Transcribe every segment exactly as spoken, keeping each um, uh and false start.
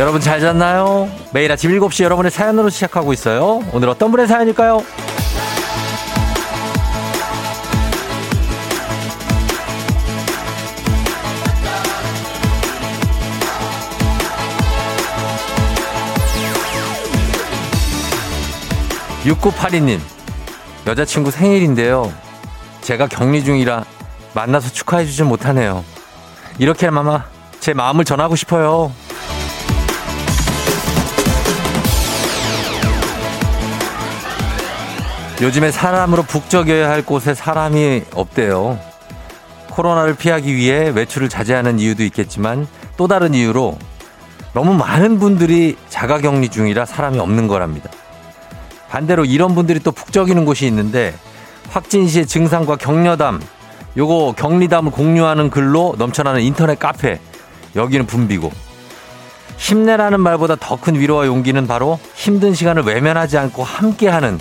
여러분 잘 잤나요? 매일 아침 일곱 시 여러분의 사연으로 시작하고 있어요. 오늘 어떤 분의 사연일까요? 육구팔이 님, 여자친구 생일인데요, 제가 격리 중이라 만나서 축하해주진 못하네요. 이렇게나마 제 마음을 전하고 싶어요. 요즘에 사람으로 북적여야 할 곳에 사람이 없대요. 코로나를 피하기 위해 외출을 자제하는 이유도 있겠지만 또 다른 이유로 너무 많은 분들이 자가격리 중이라 사람이 없는 거랍니다. 반대로 이런 분들이 또 북적이는 곳이 있는데 확진 시의 증상과 격려담, 요거 격리담을 공유하는 글로 넘쳐나는 인터넷 카페, 여기는 붐비고, 힘내라는 말보다 더 큰 위로와 용기는 바로 힘든 시간을 외면하지 않고 함께하는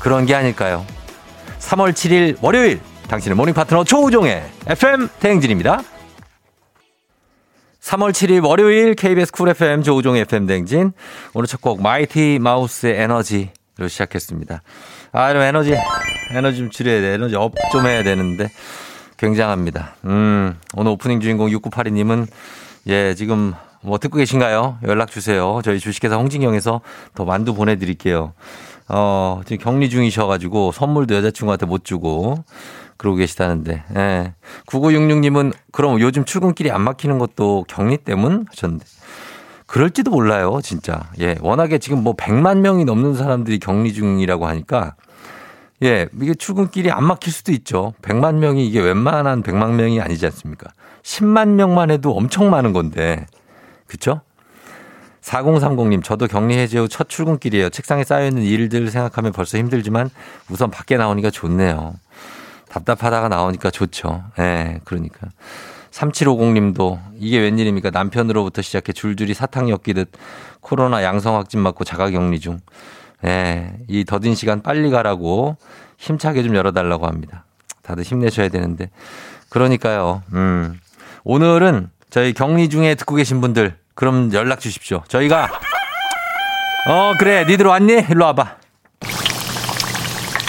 그런 게 아닐까요? 삼월 칠일 월요일, 당신의 모닝 파트너 조우종의 에프엠 대행진입니다. 삼월 칠일 월요일 케이비에스 쿨 에프엠 조우종의 에프엠 대행진, 오늘 첫 곡 마이티 마우스의 에너지 로 시작했습니다. 아, 이런 에너지, 에너지 좀 줄여야 돼. 에너지 업 좀 해야 되는데, 굉장합니다. 음, 오늘 오프닝 주인공 육구팔이 님은, 예, 지금 뭐 듣고 계신가요? 연락주세요. 저희 주식회사 홍진경에서 더 만두 보내드릴게요. 어, 지금 격리 중이셔가지고, 선물도 여자친구한테 못 주고, 그러고 계시다는데, 예. 구구육육 님은, 그럼 요즘 출근길이 안 막히는 것도 격리 때문? 하셨는데, 그럴지도 몰라요, 진짜. 예. 워낙에 지금 뭐 백만 명이 넘는 사람들이 격리 중이라고 하니까, 예. 이게 출근길이 안 막힐 수도 있죠. 백만 명이 이게 웬만한 백만 명이 아니지 않습니까? 십만 명만 해도 엄청 많은 건데. 그쵸? 사공삼공 님, 저도 격리 해제 후 첫 출근길이에요. 책상에 쌓여있는 일들 생각하면 벌써 힘들지만 우선 밖에 나오니까 좋네요. 답답하다가 나오니까 좋죠. 예. 그러니까. 삼칠오공 님도 이게 웬일입니까? 남편으로부터 시작해 줄줄이 사탕 엮이듯 코로나 양성 확진 맞고 자가격리 중. 예, 이 더딘 시간 빨리 가라고 힘차게 좀 열어달라고 합니다. 다들 힘내셔야 되는데. 그러니까요. 음, 오늘은 저희 격리 중에 듣고 계신 분들 그럼 연락 주십시오. 저희가 어 그래 니들 왔니? 일로 와봐.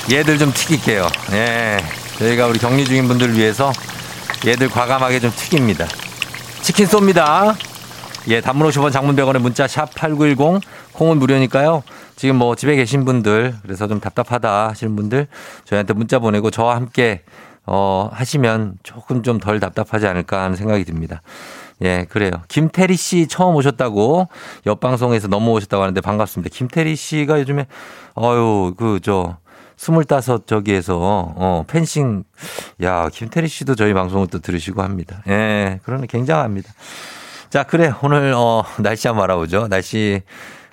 얘들 좀 튀길게요. 예, 저희가 우리 격리 중인 분들 위해서 얘들 과감하게 좀 튀깁니다. 치킨 쏩니다. 예, 단문 오십 원, 장문 백 원의 문자 샵 팔구일공, 콩은 무료니까요. 지금 뭐 집에 계신 분들, 그래서 좀 답답하다 하시는 분들 저희한테 문자 보내고 저와 함께 어, 하시면 조금 좀 덜 답답하지 않을까 하는 생각이 듭니다. 예, 그래요. 김태리 씨 처음 오셨다고, 옆방송에서 넘어오셨다고 하는데 반갑습니다. 김태리 씨가 요즘에 어유 그 저 스물다섯 저기에서 어, 펜싱, 야, 김태리 씨도 저희 방송을 또 들으시고 합니다. 예, 그러네. 굉장합니다. 자, 그래 오늘 어, 날씨 한번 알아보죠. 날씨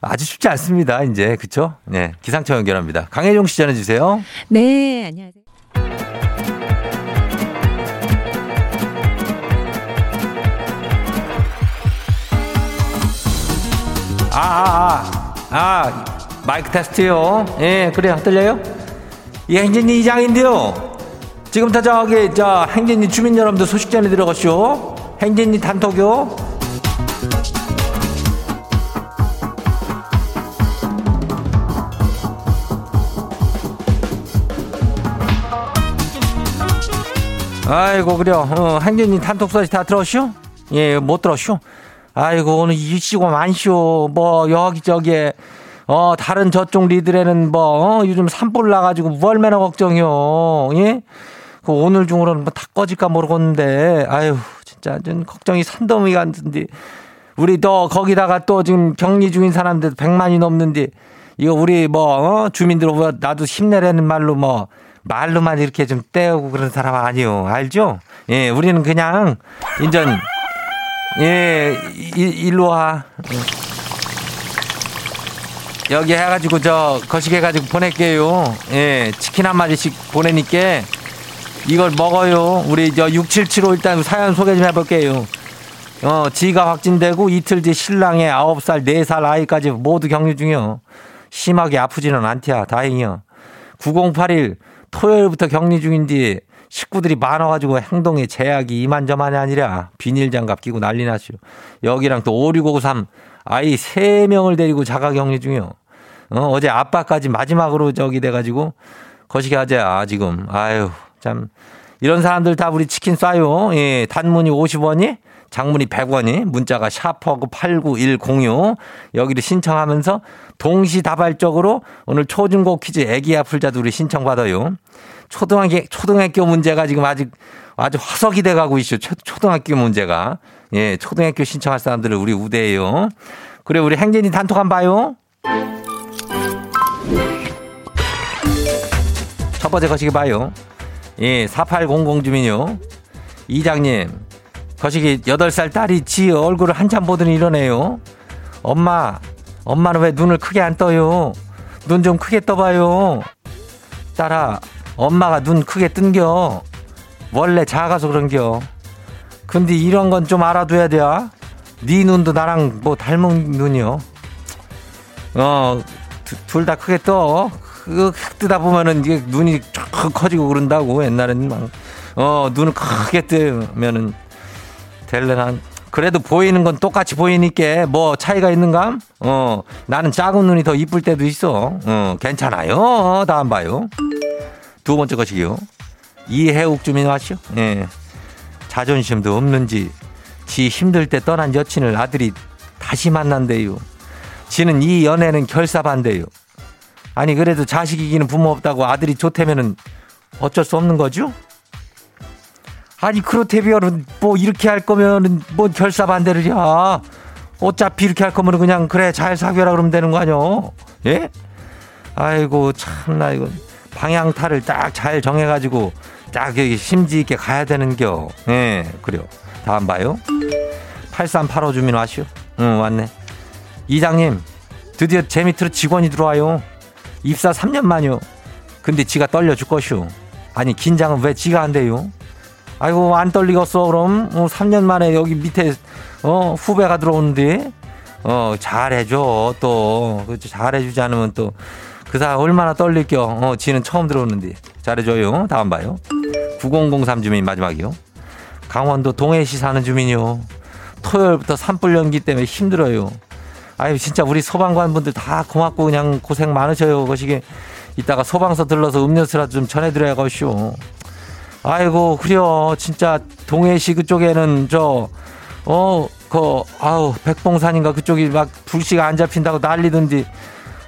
아주 쉽지 않습니다. 이제 그렇죠? 예, 기상청 연결합니다. 강혜종 씨 전해주세요. 네, 안녕하세요. 아, 아, 아, 아, 마이크 테스트요. 예, 그래요. 들려요? 예, 행진이 이장인데요. 지금부터 저기, 저, 행진이 주민 여러분들 소식 전해 들어가시오. 행진이 단톡요. 아이고, 그래요. 어, 행진이 단톡 소식 다 들었슈? 예, 못 들었슈? 아이고, 오늘 일시고 많쇼. 뭐, 여기, 저기, 어, 다른 저쪽 리들에는 뭐, 어, 요즘 산불 나가지고 얼마나 걱정이요. 예? 그 오늘 중으로는 뭐 다 꺼질까 모르겠는데, 아유, 진짜 좀 걱정이 산더미가 안 든디. 우리 또 거기다가 또 지금 격리 중인 사람들 백만이 넘는디. 이거 우리 뭐, 어, 주민들 뭐 나도 힘내라는 말로 뭐, 말로만 이렇게 좀 떼우고 그런 사람 아니요. 알죠? 예, 우리는 그냥, 인전, 예, 이, 일로 와. 예. 여기 해가지고 저 거시기해가지고 보낼게요. 예, 치킨 한 마리씩 보내니까 이걸 먹어요. 우리 저 육칠칠오 일단 사연 소개 좀 해볼게요. 어, 지가 확진되고 이틀 뒤 신랑의 아홉 살, 네 살 아이까지 모두 격리 중이요. 심하게 아프지는 않디야. 다행이요. 구공팔일 토요일부터 격리 중인데 식구들이 많아가지고 행동에 제약이 이만저만이 아니라 비닐장갑 끼고 난리 났어요. 여기랑 또 오육오삼 아이 세 명을 데리고 자가격리 중이요. 어, 어제 아빠까지 마지막으로 저기 돼가지고 거시기 하자 지금. 아유 참 이런 사람들 다 우리 치킨 싸요. 예, 단문이 오십 원이 장문이 백 원이 문자가 샤프하고 팔구일공육 여기를 신청하면서 동시다발적으로 오늘 초중고 퀴즈 애기야 풀자도 우리 신청받아요. 초등학교, 초등학교 문제가 지금 아직 아주 화석이 돼가고 있죠. 초, 초등학교 문제가. 예, 초등학교 신청할 사람들을 우리 우대해요. 그래 우리 행진이 단톡 한번 봐요. 첫 번째 거시기 봐요. 예, 사팔공공 주민요. 이장님, 거시기 여덟 살 딸이 지 얼굴을 한참 보더니 이러네요. 엄마, 엄마는 왜 눈을 크게 안 떠요? 눈 좀 크게 떠봐요. 딸아, 엄마가 눈 크게 뜬겨. 원래 작아서 그런겨. 근데 이런 건 좀 알아둬야 돼. 네 눈도 나랑 뭐 닮은 눈이요. 어, 둘 다 크게 떠. 그 뜨다 보면은 이게 눈이 쫙 커지고 그런다고. 옛날에는 막 어 눈을 크게 뜨면은 될래나. 그래도 보이는 건 똑같이 보이니까 뭐 차이가 있는감? 어 나는 작은 눈이 더 이쁠 때도 있어. 어 괜찮아요. 다음 봐요. 두 번째 것이요. 이해욱 주민 왔죠. 예. 자존심도 없는지 지 힘들 때 떠난 여친을 아들이 다시 만난대요. 지는 이 연애는 결사반대요. 아니 그래도 자식이기는 부모 없다고 아들이 좋다면은 어쩔 수 없는 거죠? 아니 그렇다면은 뭐 이렇게 할 거면은 뭐 결사 반대를야. 어차피 이렇게 할 거면은 그냥 그래 잘 사귀어라 그러면 되는 거 아니요? 예? 아이고 참나 이거 방향타를 딱 잘 정해가지고 딱 여기 심지 있게 가야 되는겨. 예 그래요. 다음 봐요. 팔삼팔오 주민 왔슈. 응 왔네. 이장님 드디어 제 밑으로 직원이 들어와요. 입사 삼 년 만요. 근데 지가 떨려 죽것이요. 아니 긴장은 왜 지가 안 돼요? 아이고 안 떨리겠어 그럼. 어, 삼 년 만에 여기 밑에 어, 후배가 들어오는데 어, 잘해줘. 또 잘해주지 않으면 또 그 사람 얼마나 떨릴겨. 어, 지는 처음 들어오는데 잘해줘요. 다음 봐요. 구공공삼 주민 마지막이요. 강원도 동해시 사는 주민이요. 토요일부터 산불 연기 때문에 힘들어요. 아유 진짜 우리 소방관분들 다 고맙고 그냥 고생 많으셔요. 거시기 이따가 소방서 들러서 음료수라도 좀 전해드려야 것이오. 아이고 그래요. 진짜 동해시 그쪽에는 저 어 그 아우 백봉산인가 그쪽이 막 불씨가 안 잡힌다고 난리던데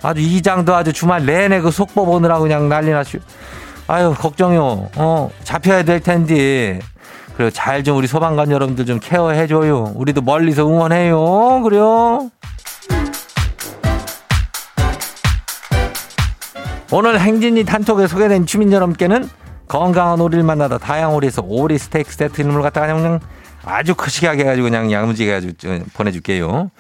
아주 이장도 아주 주말 내내 그 속보 보느라고 그냥 난리났슈. 아유 걱정요. 어 잡혀야 될 텐데. 그리고 잘 좀 우리 소방관 여러분들 좀 케어해줘요. 우리도 멀리서 응원해요. 그래요. 오늘 행진이 단톡에 소개된 주민 여러분께는 건강한 오리를 만나다 다양오리에서 오리 스테이크 세트 이름을 갖다가 그냥 아주 크시하게 해가지고 그냥 야무지게 해가지고 보내줄게요.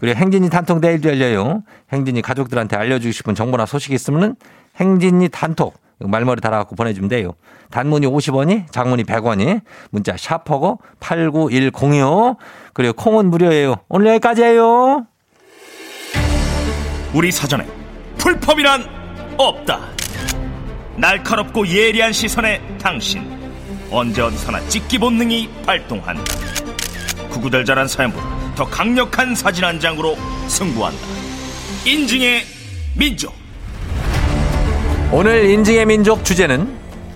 그리고 행진이 단톡 내일도 열려요. 행진이 가족들한테 알려주고 싶은 정보나 소식이 있으면은 행진이 단톡 말머리 달아갖고 보내주면 돼요. 단문이 오십 원이 장문이 백 원이 문자 샵하고 팔구일공이요. 그리고 콩은 무료예요. 오늘 여기까지예요. 우리 사전에 풀펌이란 없다. 날카롭고 예리한 시선에 당신 언제 어디서나 찍기 본능이 발동한다. 구구절절한 사연보다 더 강력한 사진 한 장으로 승부한다. 인증의 민족. 오늘 인증의 민족 주제는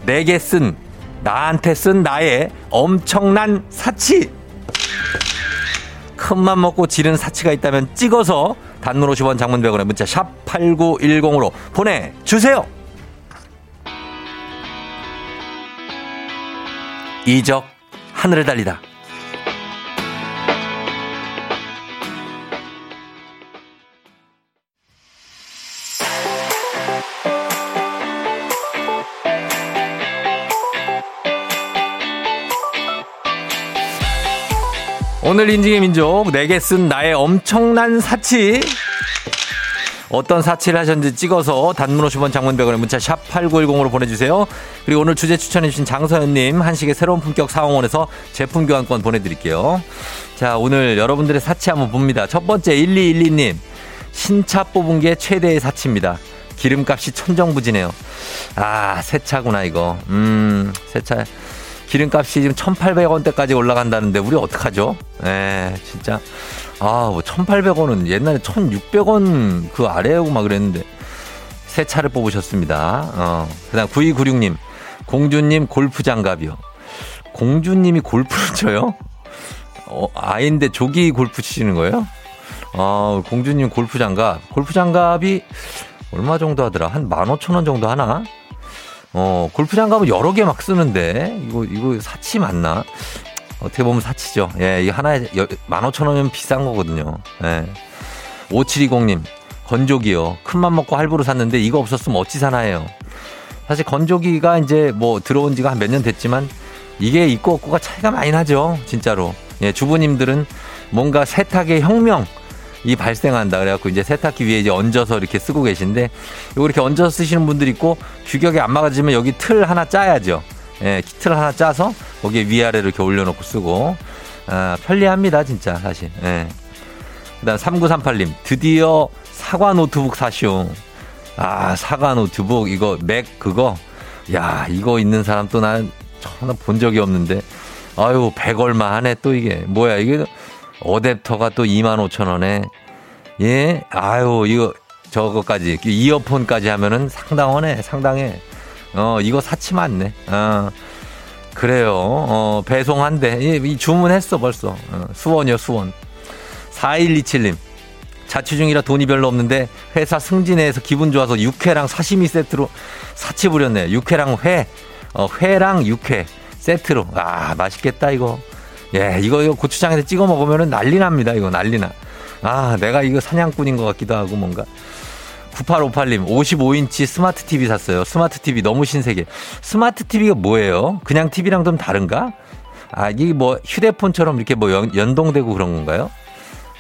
내게 쓴 나한테 쓴 나의 엄청난 사치. 큰맘 먹고 지른 사치가 있다면 찍어서 단문 오십 원 장문 백 원에 문자 샵 팔구일공으로 보내주세요. 이적 하늘을 달리다. 오늘 인증의 민족 내게 쓴 나의 엄청난 사치. 어떤 사치를 하셨는지 찍어서 단문 오십 원 장문 백 원에 문자 샵 팔구일공으로 보내주세요. 그리고 오늘 주제 추천해주신 장서연님 한식의 새로운 품격 사홍원에서 제품 교환권 보내드릴게요. 자 오늘 여러분들의 사치 한번 봅니다. 첫 번째 일이일이님 신차 뽑은 게 최대의 사치입니다. 기름값이 천정부지네요. 아 새차구나 이거. 음 새차 기름값이 지금 천팔백 원대까지 올라간다는데 우리 어떡하죠? 에 진짜 아, 뭐 천팔백 원은 옛날에 천육백 원 그 아래고 막 그랬는데 새 차를 뽑으셨습니다. 어. 그다음 구이구육 님. 공주님 골프 장갑이요. 공주님이 골프를 쳐요? 어, 아인데 조기 골프 치시는 거예요? 아, 공주님 골프 장갑. 골프 장갑이 얼마 정도 하더라? 한 만 오천 원 정도 하나? 어, 골프 장갑은 여러 개 막 쓰는데, 이거, 이거 사치 맞나? 어떻게 보면 사치죠. 예, 이 하나에 만 오천 원이면 비싼 거거든요. 예. 오칠이공 님, 건조기요. 큰맘 먹고 할부로 샀는데 이거 없었으면 어찌 사나요? 사실 건조기가 이제 뭐 들어온 지가 한 몇 년 됐지만 이게 있고 없고가 차이가 많이 나죠. 진짜로. 예, 주부님들은 뭔가 세탁의 혁명, 이 발생한다. 그래갖고 이제 세탁기 위에 이제 얹어서 이렇게 쓰고 계신데, 요거 이렇게 얹어서 쓰시는 분들 있고, 규격이 안 맞아지면 여기 틀 하나 짜야죠. 예, 틀 하나 짜서 거기에 위아래로 이렇게 올려놓고 쓰고, 아, 편리합니다, 진짜, 사실. 예. 그 다음 삼구삼팔 님, 드디어 사과 노트북 사시오. 아, 사과 노트북, 이거 맥 그거. 야, 이거 있는 사람 또 난 전혀 본 적이 없는데, 아유, 백 얼마 하네, 또 이게. 뭐야, 이게. 어댑터가 또 이만 오천 원에, 예? 아유, 이거, 저거까지, 이어폰까지 하면은 상당하네, 상당해. 어, 이거 사치 맞네. 어, 그래요. 어, 배송한대. 예, 이 주문했어, 벌써. 어, 수원이요, 수원. 사일이칠 님. 자취 중이라 돈이 별로 없는데, 회사 승진회에서 기분 좋아서 육회랑 사시미 세트로 사치 부렸네. 육회랑 회, 어, 회랑 육회 세트로. 아, 맛있겠다, 이거. 예, 이거, 이거 고추장에다 찍어 먹으면 난리 납니다. 이거 난리 나. 아, 내가 이거 사냥꾼인 것 같기도 하고 뭔가. 구팔오팔 님, 오십오 인치 스마트 티비 샀어요. 스마트 티비 너무 신세계. 스마트 티비가 뭐예요? 그냥 티비랑 좀 다른가? 아, 이게 뭐 휴대폰처럼 이렇게 뭐 연, 연동되고 그런 건가요?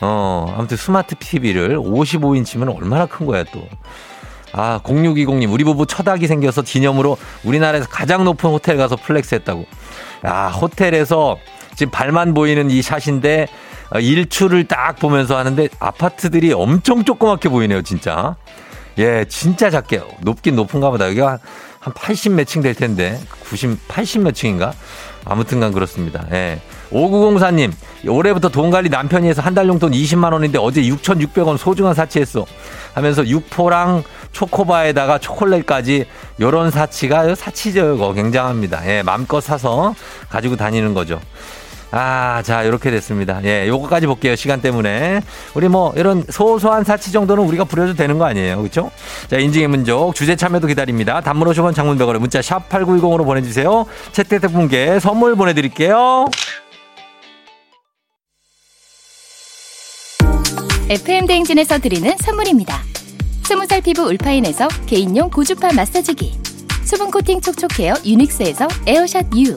어, 아무튼 스마트 티비를 오십오 인치면 얼마나 큰 거야 또. 아, 공육이공 님, 우리 부부 처닥이 생겨서 기념으로 우리나라에서 가장 높은 호텔 가서 플렉스 했다고. 아, 호텔에서 지금 발만 보이는 이 샷인데 일출을 딱 보면서 하는데 아파트들이 엄청 조그맣게 보이네요, 진짜. 예, 진짜 작게. 높긴 높은가 보다. 여기가 한 팔십 몇 층 될 텐데. 구십, 팔십 몇 층인가? 아무튼간 그렇습니다. 예. 오구공사 님, 올해부터 돈 관리 남편이 해서 한 달 용돈 이십만 원인데 어제 육천육백 원 소중한 사치했어. 하면서 육포랑 초코바에다가 초콜릿까지 요런 사치가 사치죠. 이거 굉장합니다. 예, 마음껏 사서 가지고 다니는 거죠. 아, 자, 요렇게 됐습니다. 예, 요거까지 볼게요. 시간 때문에. 우리 뭐, 이런 소소한 사치 정도는 우리가 부려도 되는 거 아니에요. 그렇죠? 자, 인증의 문족, 주제 참여도 기다립니다. 단문 오십 원, 장문 백 원에 문자 샵 팔구일공으로 보내주세요. 채택된 분께 선물 보내드릴게요. 에프엠 대행진에서 드리는 선물입니다. 스무 살 피부 울파인에서 개인용 고주파 마사지기, 수분 코팅 촉촉 헤어 유닉스에서 에어샷 U,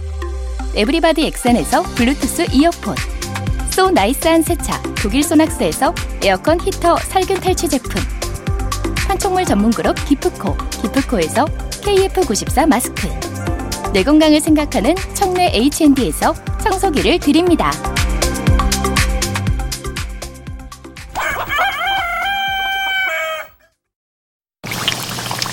에브리바디 엑센에서 블루투스 이어폰, 소 나이스한 세차 독일 소낙스에서 에어컨 히터 살균 탈취 제품, 판촉물 전문 그룹 기프코 기프코에서 케이에프 구십사 마스크, 내 건강을 생각하는 청내 에이치앤디에서 청소기를 드립니다.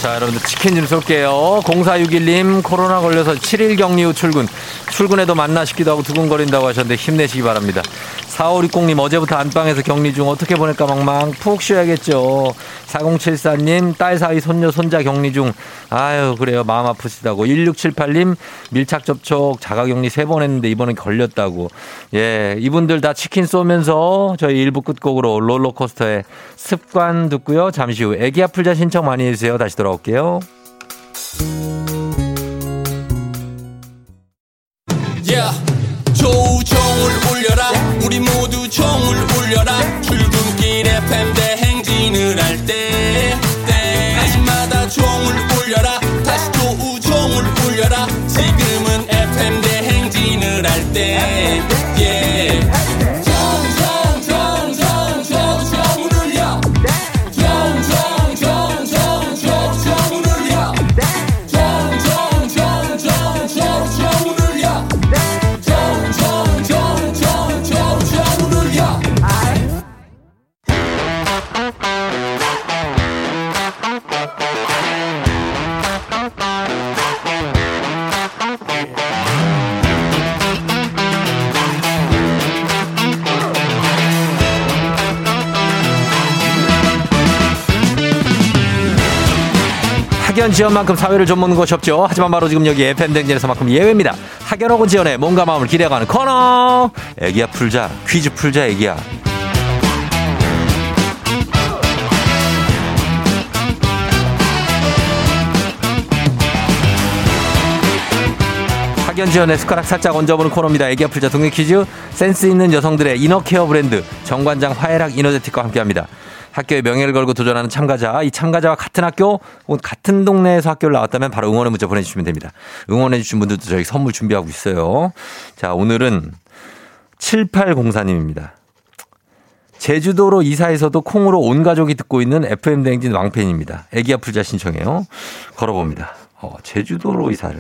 자, 여러분들 치킨 좀 쏠게요. 공사육일 님, 코로나 걸려서 칠 일 격리 후 출근. 출근해도 만나 싶기도 하고 두근거린다고 하셨는데 힘내시기 바랍니다. 사오육공 님, 어제부터 안방에서 격리 중 어떻게 보낼까 막망. 푹 쉬어야겠죠. 사공칠사 님, 딸 사위 손녀 손자 격리 중. 아유, 그래요. 마음 아프시다고. 일육칠팔 님, 밀착 접촉 자가 격리 세 번 했는데 이번엔 걸렸다고. 예, 이분들 다 치킨 쏘면서 저희 일부 끝곡으로 롤러코스터의 습관 듣고요. 잠시 후 애기 아플 자 신청 많이 해주세요. 다시 돌아올게요. Yeah, 조우종을 울려라. Yeah. 우리 모두 종을 울려라. Yeah. 출근길 에프엠 대행진을 할 때 때마다 종을 울려라. 다시 조우종을 울려라. 지금은 에프엠 대행진을 할 때. Yeah. 학연 지연만큼 사회를 좀먹는 것이 없죠. 하지만 바로 지금 여기 에프엠 대행진에서만큼 예외입니다. 학연하고 지연의 몸과 마음을 기대어가는 코너. 애기야 풀자. 퀴즈 풀자 애기야. 학연지원의 숟가락 살짝 얹어보는 코너입니다. 애기 아플자 동네 퀴즈. 센스 있는 여성들의 이너케어 브랜드 정관장 화해락 이너제틱과 함께합니다. 학교의 명예를 걸고 도전하는 참가자, 이 참가자와 같은 학교 혹은 같은 동네에서 학교를 나왔다면 바로 응원의 문자 보내주시면 됩니다. 응원해 주신 분들도 저희 선물 준비하고 있어요. 자, 오늘은 칠팔공사 님입니다. 제주도로 이사해서도 콩으로 온 가족이 듣고 있는 에프엠 대행진 왕팬입니다. 애기 아플자 신청해요. 걸어봅니다. 어, 제주도로 이사를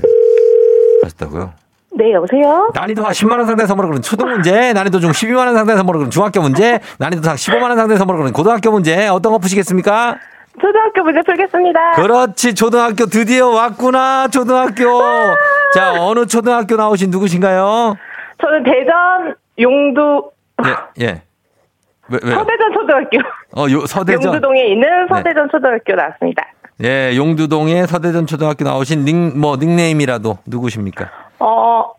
하셨다고요? 네, 여보세요? 난이도가 십만 원 상당의 선물을 그런 초등 문제, 난이도 중 십이만 원 상당의 선물을 그런 중학교 문제, 난이도 상 십오만 원 상당의 선물을 그런 고등학교 문제, 어떤 거 푸시겠습니까? 초등학교 문제 풀겠습니다. 그렇지, 초등학교 드디어 왔구나, 초등학교. 자, 어느 초등학교 나오신 누구신가요? 저는 대전, 용두. 예, 예. 왜, 왜? 서대전 초등학교. 어, 요, 서대전. 용두동에 있는 서대전 네. 초등학교 나왔습니다. 예, 용두동에 서대전 초등학교 나오신 닉, 뭐, 닉네임이라도 누구십니까? 어,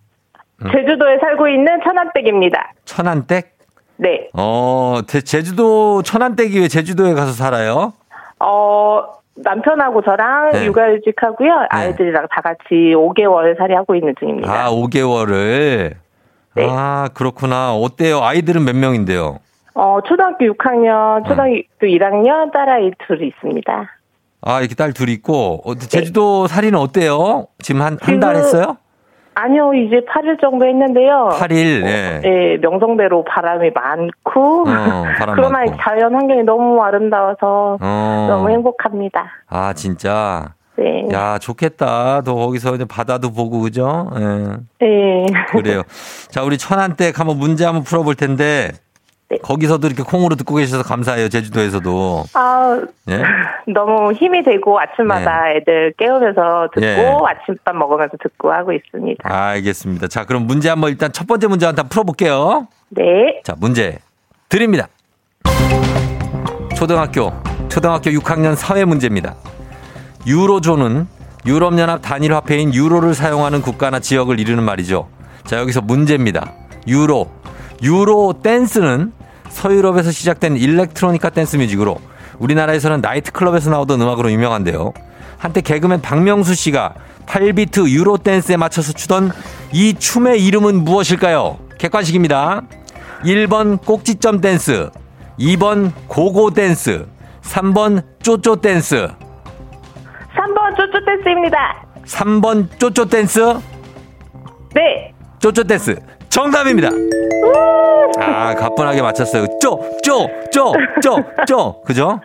제주도에 응. 살고 있는 천안댁입니다. 천안댁? 네. 어, 제, 제주도, 천안댁이 왜 제주도에 가서 살아요? 어, 남편하고 저랑 네. 육아휴직 하고요. 아이들이랑 네. 다 같이 오 개월 살이 하고 있는 중입니다. 아, 오 개월을? 네. 아, 그렇구나. 어때요? 아이들은 몇 명인데요? 어, 초등학교 육 학년, 초등학교 응. 일 학년, 딸아이 둘이 있습니다. 아, 이렇게 딸 둘이 있고, 어, 제주도 네. 살이는 어때요? 지금 한, 한 달 했어요? 아니요, 이제 팔 일 정도 했는데요. 팔 일, 예. 어, 네, 명성대로 바람이 많고, 어, 바람 그러나 많고. 자연 환경이 너무 아름다워서 어. 너무 행복합니다. 아, 진짜? 네. 야, 좋겠다. 또 거기서 이제 바다도 보고, 그죠? 예. 네. 그래요. 자, 우리 천안댁 한번 문제 한번 풀어볼 텐데, 네. 거기서도 이렇게 콩으로 듣고 계셔서 감사해요. 제주도에서도. 아, 예? 너무 힘이 되고 아침마다 예. 애들 깨우면서 듣고 예. 아침밥 먹으면서 듣고 하고 있습니다. 아, 알겠습니다. 자, 그럼 문제 한번 일단 첫 번째 문제 한번 풀어볼게요. 네. 자, 문제 드립니다. 초등학교, 초등학교 육 학년 사회 문제입니다. 유로존은 유럽연합 단일화폐인 유로를 사용하는 국가나 지역을 이루는 말이죠. 자, 여기서 문제입니다. 유로. 유로 댄스는 서유럽에서 시작된 일렉트로니카 댄스 뮤직으로 우리나라에서는 나이트클럽에서 나오던 음악으로 유명한데요. 한때 개그맨 박명수 씨가 팔 비트 유로 댄스에 맞춰서 추던 이 춤의 이름은 무엇일까요? 객관식입니다. 일 번 꼭지점 댄스, 이 번 고고 댄스, 삼 번 쪼쪼 댄스. 삼 번 쪼쪼 댄스입니다. 삼 번 쪼쪼 댄스? 네. 쪼쪼 댄스. 정답입니다. 아, 가뿐하게 맞췄어요. 쪼, 쪼, 쪼, 쪼, 쪼. 그죠?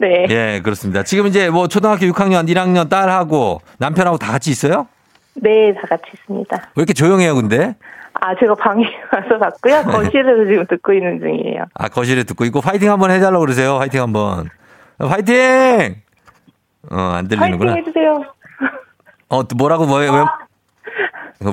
네. 예, 그렇습니다. 지금 이제 뭐 초등학교 육 학년, 일 학년 딸하고 남편하고 다 같이 있어요? 네, 다 같이 있습니다. 왜 이렇게 조용해요, 근데? 아, 제가 방에 와서 봤고요. 거실에서 지금 듣고 있는 중이에요. 아, 거실에 듣고 있고, 화이팅 한번 해달라고 그러세요. 화이팅 한번. 화이팅! 어, 안 들리는구나. 파이팅 해주세요. 어, 또 뭐라고, 뭐, 왜, 왜,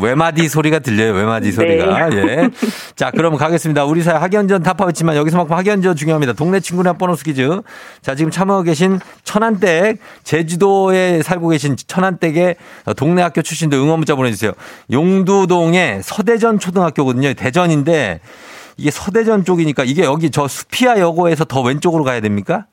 외마디 소리가 들려요. 외마디 소리가. 네. 예. 자, 그럼 가겠습니다. 우리 사회 학연전 타파했지만 여기서만큼 학연전 중요합니다. 동네 친구랑 보너스 퀴즈. 자, 지금 참여하고 계신 천안댁, 제주도에 살고 계신 천안댁의 동네 학교 출신들 응원 문자 보내주세요. 용두동의 서대전 초등학교거든요. 대전인데 이게 서대전 쪽이니까 이게 여기 저 수피아 여고에서 더 왼쪽으로 가야 됩니까?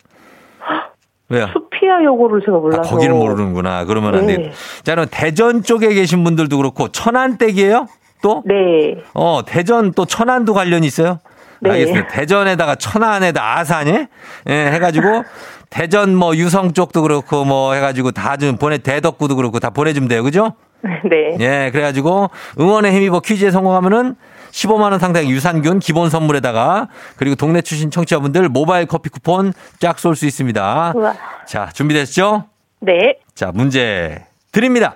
왜요? 수피아 여고를 제가 몰라서. 아, 거기는 모르는구나. 그러면 네. 안 돼요. 자, 그럼 대전 쪽에 계신 분들도 그렇고 천안댁이에요? 또? 네. 어, 대전 또 천안도 관련이 있어요? 네. 알겠습니다. 대전에다가 천안에다 아산에 예, 해가지고 대전 뭐 유성 쪽도 그렇고 뭐 해가지고 다 좀 보내 대덕구도 그렇고 다 보내주면 돼요, 그죠? 네. 예, 그래가지고 응원의 힘입어 퀴즈에 성공하면은. 십오만 원 상당의 유산균 기본 선물에다가 그리고 동네 출신 청취자분들 모바일 커피 쿠폰 쫙 쏠 수 있습니다. 우와. 자, 준비됐죠? 네. 자, 문제 드립니다.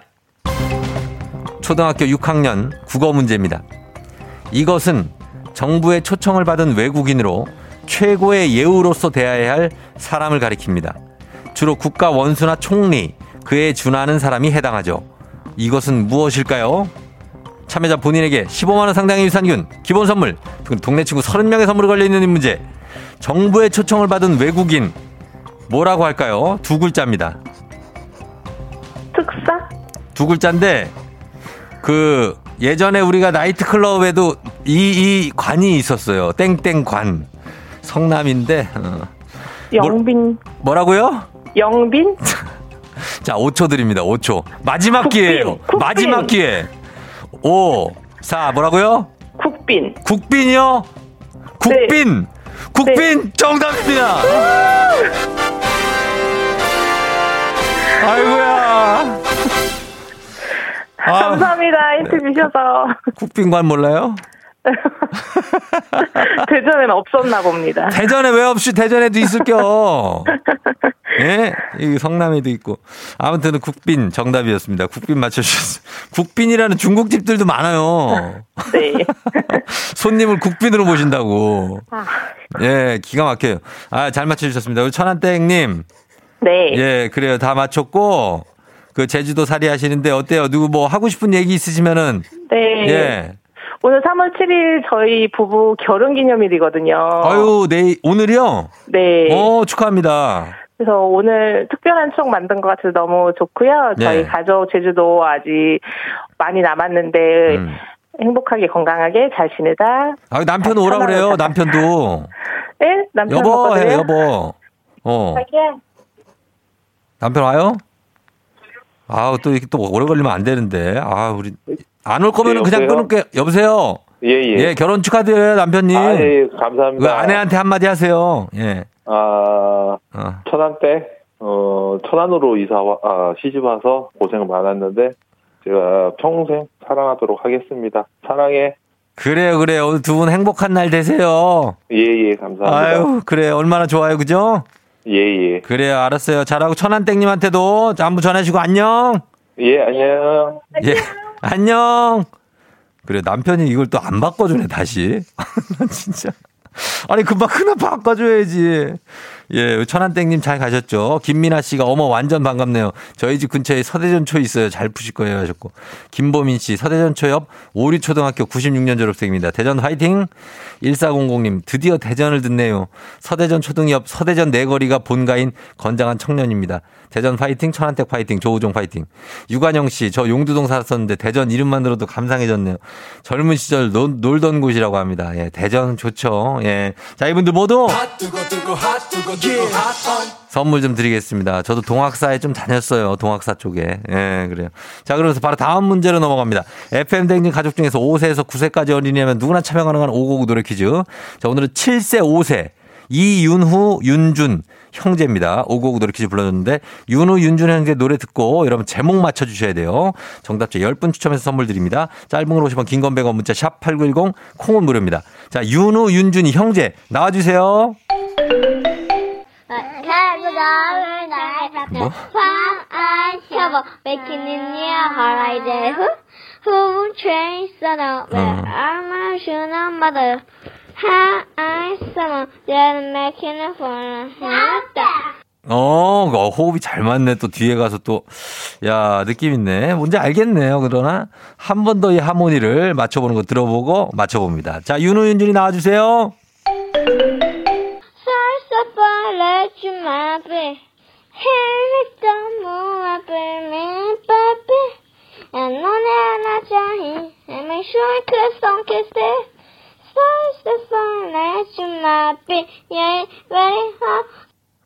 초등학교 육 학년 국어 문제입니다. 이것은 정부의 초청을 받은 외국인으로 최고의 예우로서 대해야 할 사람을 가리킵니다. 주로 국가 원수나 총리, 그에 준하는 사람이 해당하죠. 이것은 무엇일까요? 참여자 본인에게 십오만 원 상당의 유산균, 기본 선물, 동네 친구 서른 명의 선물이 걸려있는 문제. 정부의 초청을 받은 외국인, 뭐라고 할까요? 두 글자입니다. 특사? 두 글자인데, 그, 예전에 우리가 나이트클럽에도 이, 이 관이 있었어요. 땡땡관. 성남인데. 어. 영빈. 뭐, 뭐라고요? 영빈? 자, 오 초 드립니다. 오 초. 마지막 국빈, 기회예요. 국빈. 마지막 기회. 오, 사, 뭐라고요? 국빈. 국빈이요? 국빈. 네. 국빈 네. 정답입니다. 아이고야. 아, 감사합니다. 힌트 주셔서. 국빈관 몰라요? 대전에는 없었나 봅니다. 대전에 왜 없이 대전에도 있을겨. 예, 이 성남에도 있고. 아무튼 국빈 정답이었습니다. 국빈 맞춰주셨어요. 국빈이라는 중국집들도 많아요. 네. 손님을 국빈으로 모신다고. 예, 기가 막혀요. 아, 잘 맞춰주셨습니다. 우리 천안땡님. 네. 예, 그래요. 다 맞췄고 그 제주도 살이 하시는데 어때요? 누구 뭐 하고 싶은 얘기 있으시면은. 네. 예. 오늘 삼월 칠일 저희 부부 결혼기념일이거든요. 아유, 네, 오늘이요? 네. 어, 축하합니다. 그래서 오늘 특별한 추억 만든 것 같아서 너무 좋고요. 저희 네. 가족 제주도 아직 많이 남았는데 음. 행복하게 건강하게 잘 지내다. 아, 남편 오라 그래요, 남편도. 네? 남편 여보, 해요, 여보. 어. 자기야. 남편 와요? 아우, 또 이렇게 또 오래 걸리면 안 되는데. 아, 우리. 안 올 거면 네, 그냥 끊을게요. 여보세요? 예, 예. 예, 결혼 축하드려요, 남편님. 아, 예, 감사합니다. 그 아내한테 한마디 하세요. 예. 아, 어. 천안 때, 어, 천안으로 이사, 와, 아, 시집 와서 고생 많았는데, 제가 평생 사랑하도록 하겠습니다. 사랑해. 그래요, 그래요. 오늘 두 분 행복한 날 되세요. 예, 예, 감사합니다. 아유, 그래요. 얼마나 좋아요, 그죠? 예, 예. 그래요, 알았어요. 잘하고 천안땡님한테도 안부 전해주시고, 안녕. 예, 안녕. 예. 안녕. 그래, 남편이 이걸 또 안 바꿔주네, 다시. 진짜. 아니, 금방 그나 바꿔줘야지. 예, 천안땡님 잘 가셨죠? 김민아 씨가 어머, 완전 반갑네요. 저희 집 근처에 서대전초 있어요. 잘 푸실 거예요. 하셨고. 김보민 씨, 서대전초 옆 오류초등학교 구십육 년 졸업생입니다. 대전 화이팅! 일사공공님, 드디어 대전을 듣네요. 서대전 초등 옆 서대전 내거리가 본가인 건장한 청년입니다. 대전 파이팅, 천안택 파이팅, 조우종 파이팅. 유관영 씨, 저 용두동 살았었는데 대전 이름만 들어도 감상해졌네요. 젊은 시절 노, 놀던 곳이라고 합니다. 예, 대전 좋죠. 예. 자, 이분들 모두 선물 좀 드리겠습니다. 저도 동학사에 좀 다녔어요. 동학사 쪽에. 예, 그래요. 자, 그러면서 바로 다음 문제로 넘어갑니다. 에프엠 대행진 가족 중에서 오 세에서 구 세까지 어린이라면 누구나 참여 가능한 오고구 노래 퀴즈. 자, 오늘은 칠 세, 오 세. 이윤후, 윤준 형제입니다. 오고오구 노래 퀴즈 불러줬는데 윤후, 윤준 형제 노래 듣고 여러분 제목 맞춰주셔야 돼요. 정답자 십 분 추첨해서 선물 드립니다. 짧은 걸 오시면 긴 건 백 원 문자 샵 팔구일공 콩은 무료입니다. 자, 윤후, 윤준이 형제 나와주세요. 뭐? 어. 어, 호흡이 잘 맞네. 또 뒤에 가서 또, 야, 느낌 있네. 뭔지 알겠네요. 그러나 한 번 더 이 하모니를 맞춰보는 거 들어보고 맞춰봅니다. 자, 윤우, 윤준이 나와주세요.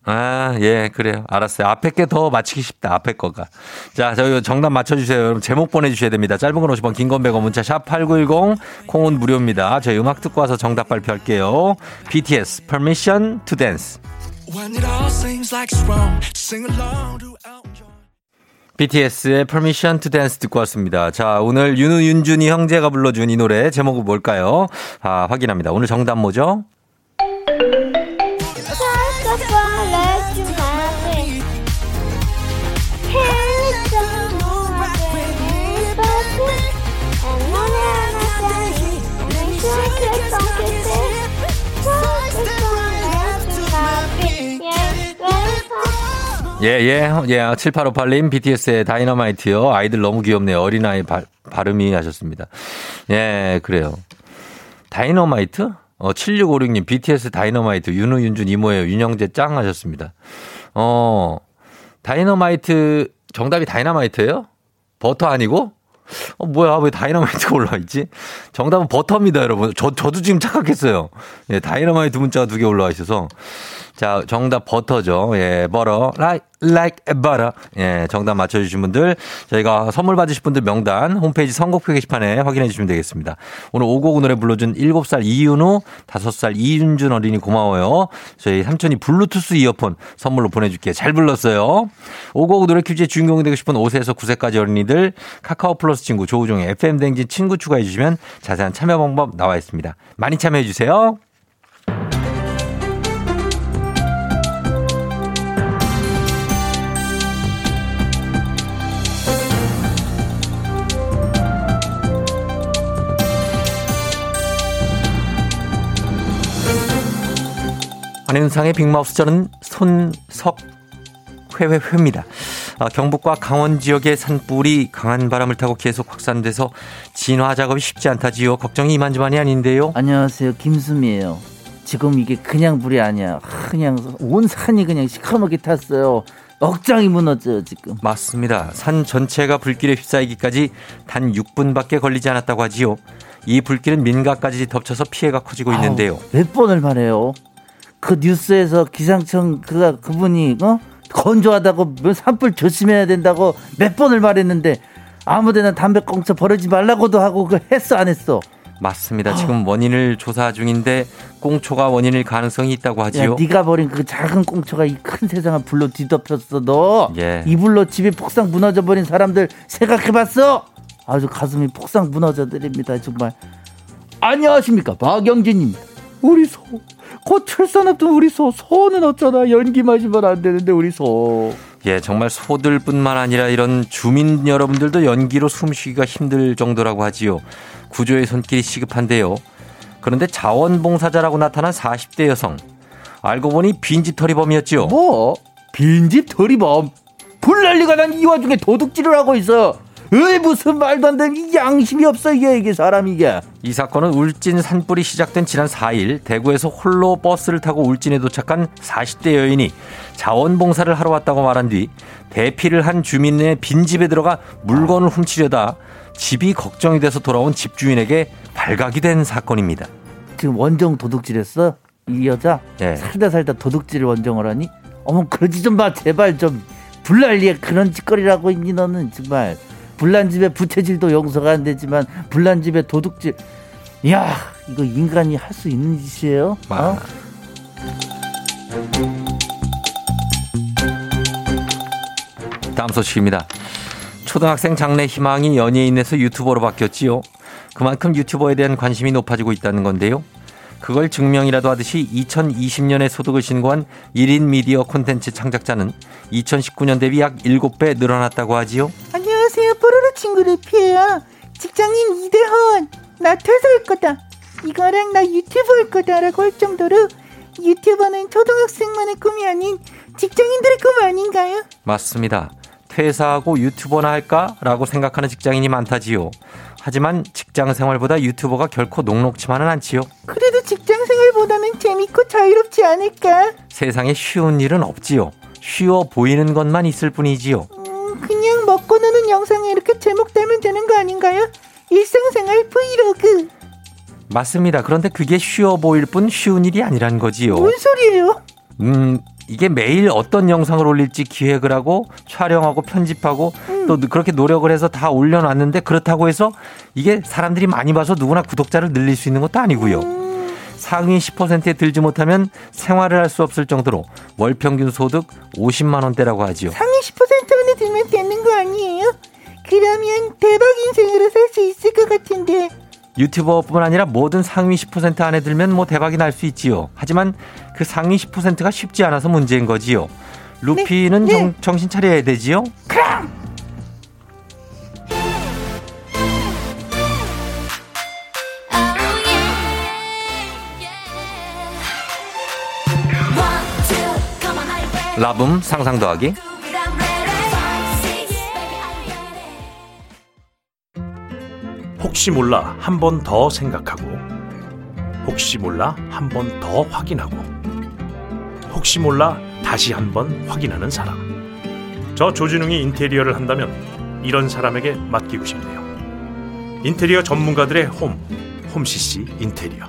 아, 예, 그래요. 알았어요. 앞에 게 더 맞히기 쉽다. 앞에 거가. 자, 저희 정답 맞춰주세요. 여러분, 제목 보내주셔야 됩니다. 짧은 건 오십 원, 긴 건 백 원, 문자 샵 팔구일공, 콩은 무료입니다. 저희 음악 듣고 와서 정답 발표할게요. 비티에스, Permission to Dance. 비티에스의 Permission to Dance 듣고 왔습니다. 자, 오늘 윤우, 윤준이 형제가 불러준 이 노래 제목은 뭘까요? 아, 확인합니다. 오늘 정답 뭐죠? 예, 예, 예. 칠팔오팔 님, 비티에스의 다이너마이트요. 아이들 너무 귀엽네요. 어린아이 바, 발음이 하셨습니다. 예, 그래요. 다이너마이트? 어, 칠육오육 님, 비티에스 다이너마이트. 윤우, 윤준, 이모예요. 윤영재 짱 하셨습니다. 어, 다이너마이트, 정답이 다이너마이트예요? 버터 아니고? 어, 뭐야, 왜 다이너마이트가 올라와 있지? 정답은 버터입니다, 여러분. 저, 저도 지금 착각했어요. 예, 다이너마이트 문자가 두 개 올라와 있어서. 자, 정답 버터죠. 예, 버터. Like, like a butter. 예, 정답 맞춰주신 분들, 저희가 선물 받으실 분들 명단, 홈페이지 선곡표 게시판에 확인해 주시면 되겠습니다. 오늘 오곡 노래 불러준 일곱 살 이윤우, 다섯 살 이윤준 어린이 고마워요. 저희 삼촌이 블루투스 이어폰 선물로 보내줄게요. 잘 불렀어요. 오곡 노래 퀴즈의 주인공이 되고 싶은 오 세에서 구 세까지 어린이들, 카카오 플러스 친구, 조우종의 에프엠 대행진 친구 추가해 주시면 자세한 참여 방법 나와 있습니다. 많이 참여해 주세요. 안윤상의 빅마우스, 저는 손석회회회입니다. 아, 경북과 강원 지역의 산불이 강한 바람을 타고 계속 확산돼서 진화 작업이 쉽지 않다지요. 걱정이 이만저만이 아닌데요. 안녕하세요, 김수미예요. 지금 이게 그냥 불이 아니야. 그냥 온 산이 그냥 시커멓게 탔어요. 억장이 무너져요 지금. 맞습니다. 산 전체가 불길에 휩싸이기까지 단 육 분밖에 걸리지 않았다고 하지요. 이 불길은 민가까지 덮쳐서 피해가 커지고 아우, 있는데요. 몇 번을 말해요. 그 뉴스에서 기상청 그가 그분이 어? 건조하다고 산불 조심해야 된다고 몇 번을 말했는데 아무데나 담배 꽁초 버리지 말라고도 하고 그 했어 안 했어? 맞습니다. 어. 지금 원인을 조사 중인데 꽁초가 원인일 가능성이 있다고 하지요. 야, 네가 버린 그 작은 꽁초가 이 큰 세상을 불로 뒤덮였어 너. 예. 이 불로 집이 폭삭 무너져버린 사람들 생각해봤어? 아주 가슴이 폭삭 무너져드립니다 정말. 안녕하십니까, 박영진입니다. 우리 소 곧 출산했던 우리 소 소는 어쩌나 연기 마시면 안 되는데 우리 소. 예, 정말 소들뿐만 아니라 이런 주민 여러분들도 연기로 숨쉬기가 힘들 정도라고 하지요. 구조의 손길이 시급한데요. 그런데 자원봉사자라고 나타난 사십 대 여성, 알고 보니 빈집털이범이었지요. 뭐? 빈집털이범? 불난리가 난 이 와중에 도둑질을 하고 있어. 으이, 무슨 말도 안 되는 양심이 없어 이게 이게 사람 이게. 이 사건은 울진 산불이 시작된 지난 사 일 대구에서 홀로 버스를 타고 울진에 도착한 사십 대 여인이 자원봉사를 하러 왔다고 말한 뒤 대피를 한 주민의 빈집에 들어가 물건을 훔치려다 집이 걱정이 돼서 돌아온 집주인에게 발각이 된 사건입니다. 지금 원정 도둑질했어? 이 여자? 네. 살다 살다 도둑질을 원정을 하니? 어머 그러지 좀 마 제발 좀. 불난리에 그런 짓거리라고 있니 너는 정말. 불난 집에 부채질도 용서가 안 되지만 불난 집에 도둑질, 이야 이거 인간이 할 수 있는 짓이에요? 어? 다음 소식입니다. 초등학생 장래 희망이 연예인에서 유튜버로 바뀌었지요. 그만큼 유튜버에 대한 관심이 높아지고 있다는 건데요. 그걸 증명이라도 하듯이 이천이십 년에 소득을 신고한 일 인 미디어 콘텐츠 창작자는 이천십구 년 대비 약 일곱 배 늘어났다고 하지요. 안녕하세요, 뽀로로 친구를 피해요. 직장인 이대헌, 나 퇴사할 거다. 이거랑 나 유튜브 할 거다라고 할 정도로 유튜버는 초등학생만의 꿈이 아닌 직장인들의 꿈 아닌가요? 맞습니다. 퇴사하고 유튜버나 할까라고 생각하는 직장인이 많다지요. 하지만 직장생활보다 유튜버가 결코 녹록치만은 않지요. 그래도 직장생활보다는 재밌고 자유롭지 않을까? 세상에 쉬운 일은 없지요. 쉬워 보이는 것만 있을 뿐이지요. 음, 그냥 먹고 노는 영상에 이렇게 제목 달면 되는 거 아닌가요? 일상생활 브이로그. 맞습니다. 그런데 그게 쉬워 보일 뿐 쉬운 일이 아니란 거지요. 뭔 소리예요? 음... 이게 매일 어떤 영상을 올릴지 기획을 하고 촬영하고 편집하고 음. 또 그렇게 노력을 해서 다 올려놨는데 그렇다고 해서 이게 사람들이 많이 봐서 누구나 구독자를 늘릴 수 있는 것도 아니고요. 음. 상위 십 퍼센트에 들지 못하면 생활을 할 수 없을 정도로 월 평균 소득 오십만 원대라고 하지요. 상위 십 퍼센트 안에 들면 되는 거 아니에요? 그러면 대박 인생으로 살 수 있을 것 같은데. 유튜버뿐만 아니라 모든 상위 십 퍼센트 안에 들면 뭐 대박이 날 수 있지요. 하지만 그 상위 십 퍼센트가 쉽지 않아서 문제인 거지요. 루피는 네, 네. 정, 정신 차려야 되지요. 그럼! 라붐 상상 더하기. 혹시 몰라 한 번 더 생각하고, 혹시 몰라 한 번 더 확인하고, 혹시 몰라 다시 한 번 확인하는 사람. 저 조진웅이 인테리어를 한다면 이런 사람에게 맡기고 싶네요. 인테리어 전문가들의 홈, 홈씨씨 인테리어.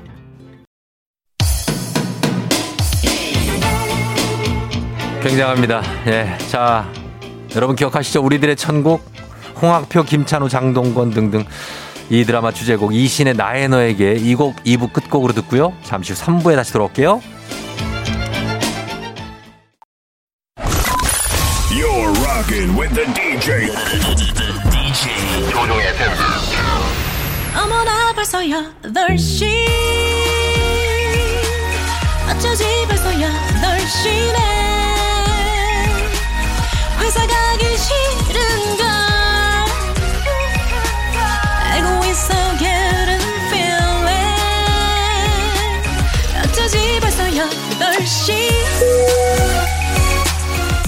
굉장합니다. 예, 자, 여러분 기억하시죠? 우리들의 천국, 홍학표, 김찬우, 장동건 등등. 이 드라마 주제곡 이신의 나의 너에게 이 곡 이 부 끝곡으로 듣고요. 잠시 후 삼 부에 다시 돌아올게요. You're rocking with the 디제이. 디제이 조종의 팬. 어머나 벌써 여덟 시. 어쩌지 벌써 여덟 시네. 회사 가기 싫은가?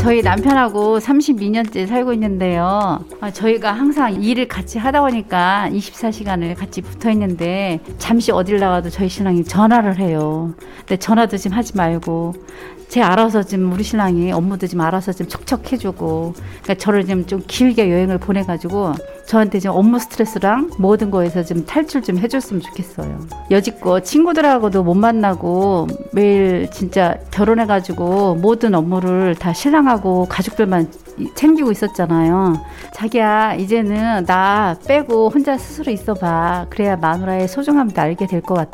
저희 남편하고 삼십이 년째 살고 있는데요. 저희가 항상 일을 같이 하다 보니까 이십사 시간을 같이 붙어 있는데 잠시 어딜 나가도 저희 신랑이 전화를 해요. 근데 전화도 지금 하지 말고 제 알아서 지금 우리 신랑이 업무도 지금 알아서 지금 척척해주고, 그러니까 저를 지금 좀 길게 여행을 보내가지고 저한테 지금 업무 스트레스랑 모든 거에서 좀 탈출 좀 해줬으면 좋겠어요. 여지껏 친구들하고도 못 만나고 매일 진짜 결혼해가지고 모든 업무를 다 신랑하고 가족들만 챙기고 있었잖아요. 자기야, 이제는 나 빼고 혼자 스스로 있어봐. 그래야 마누라의 소중함도 알게 될 것 같아.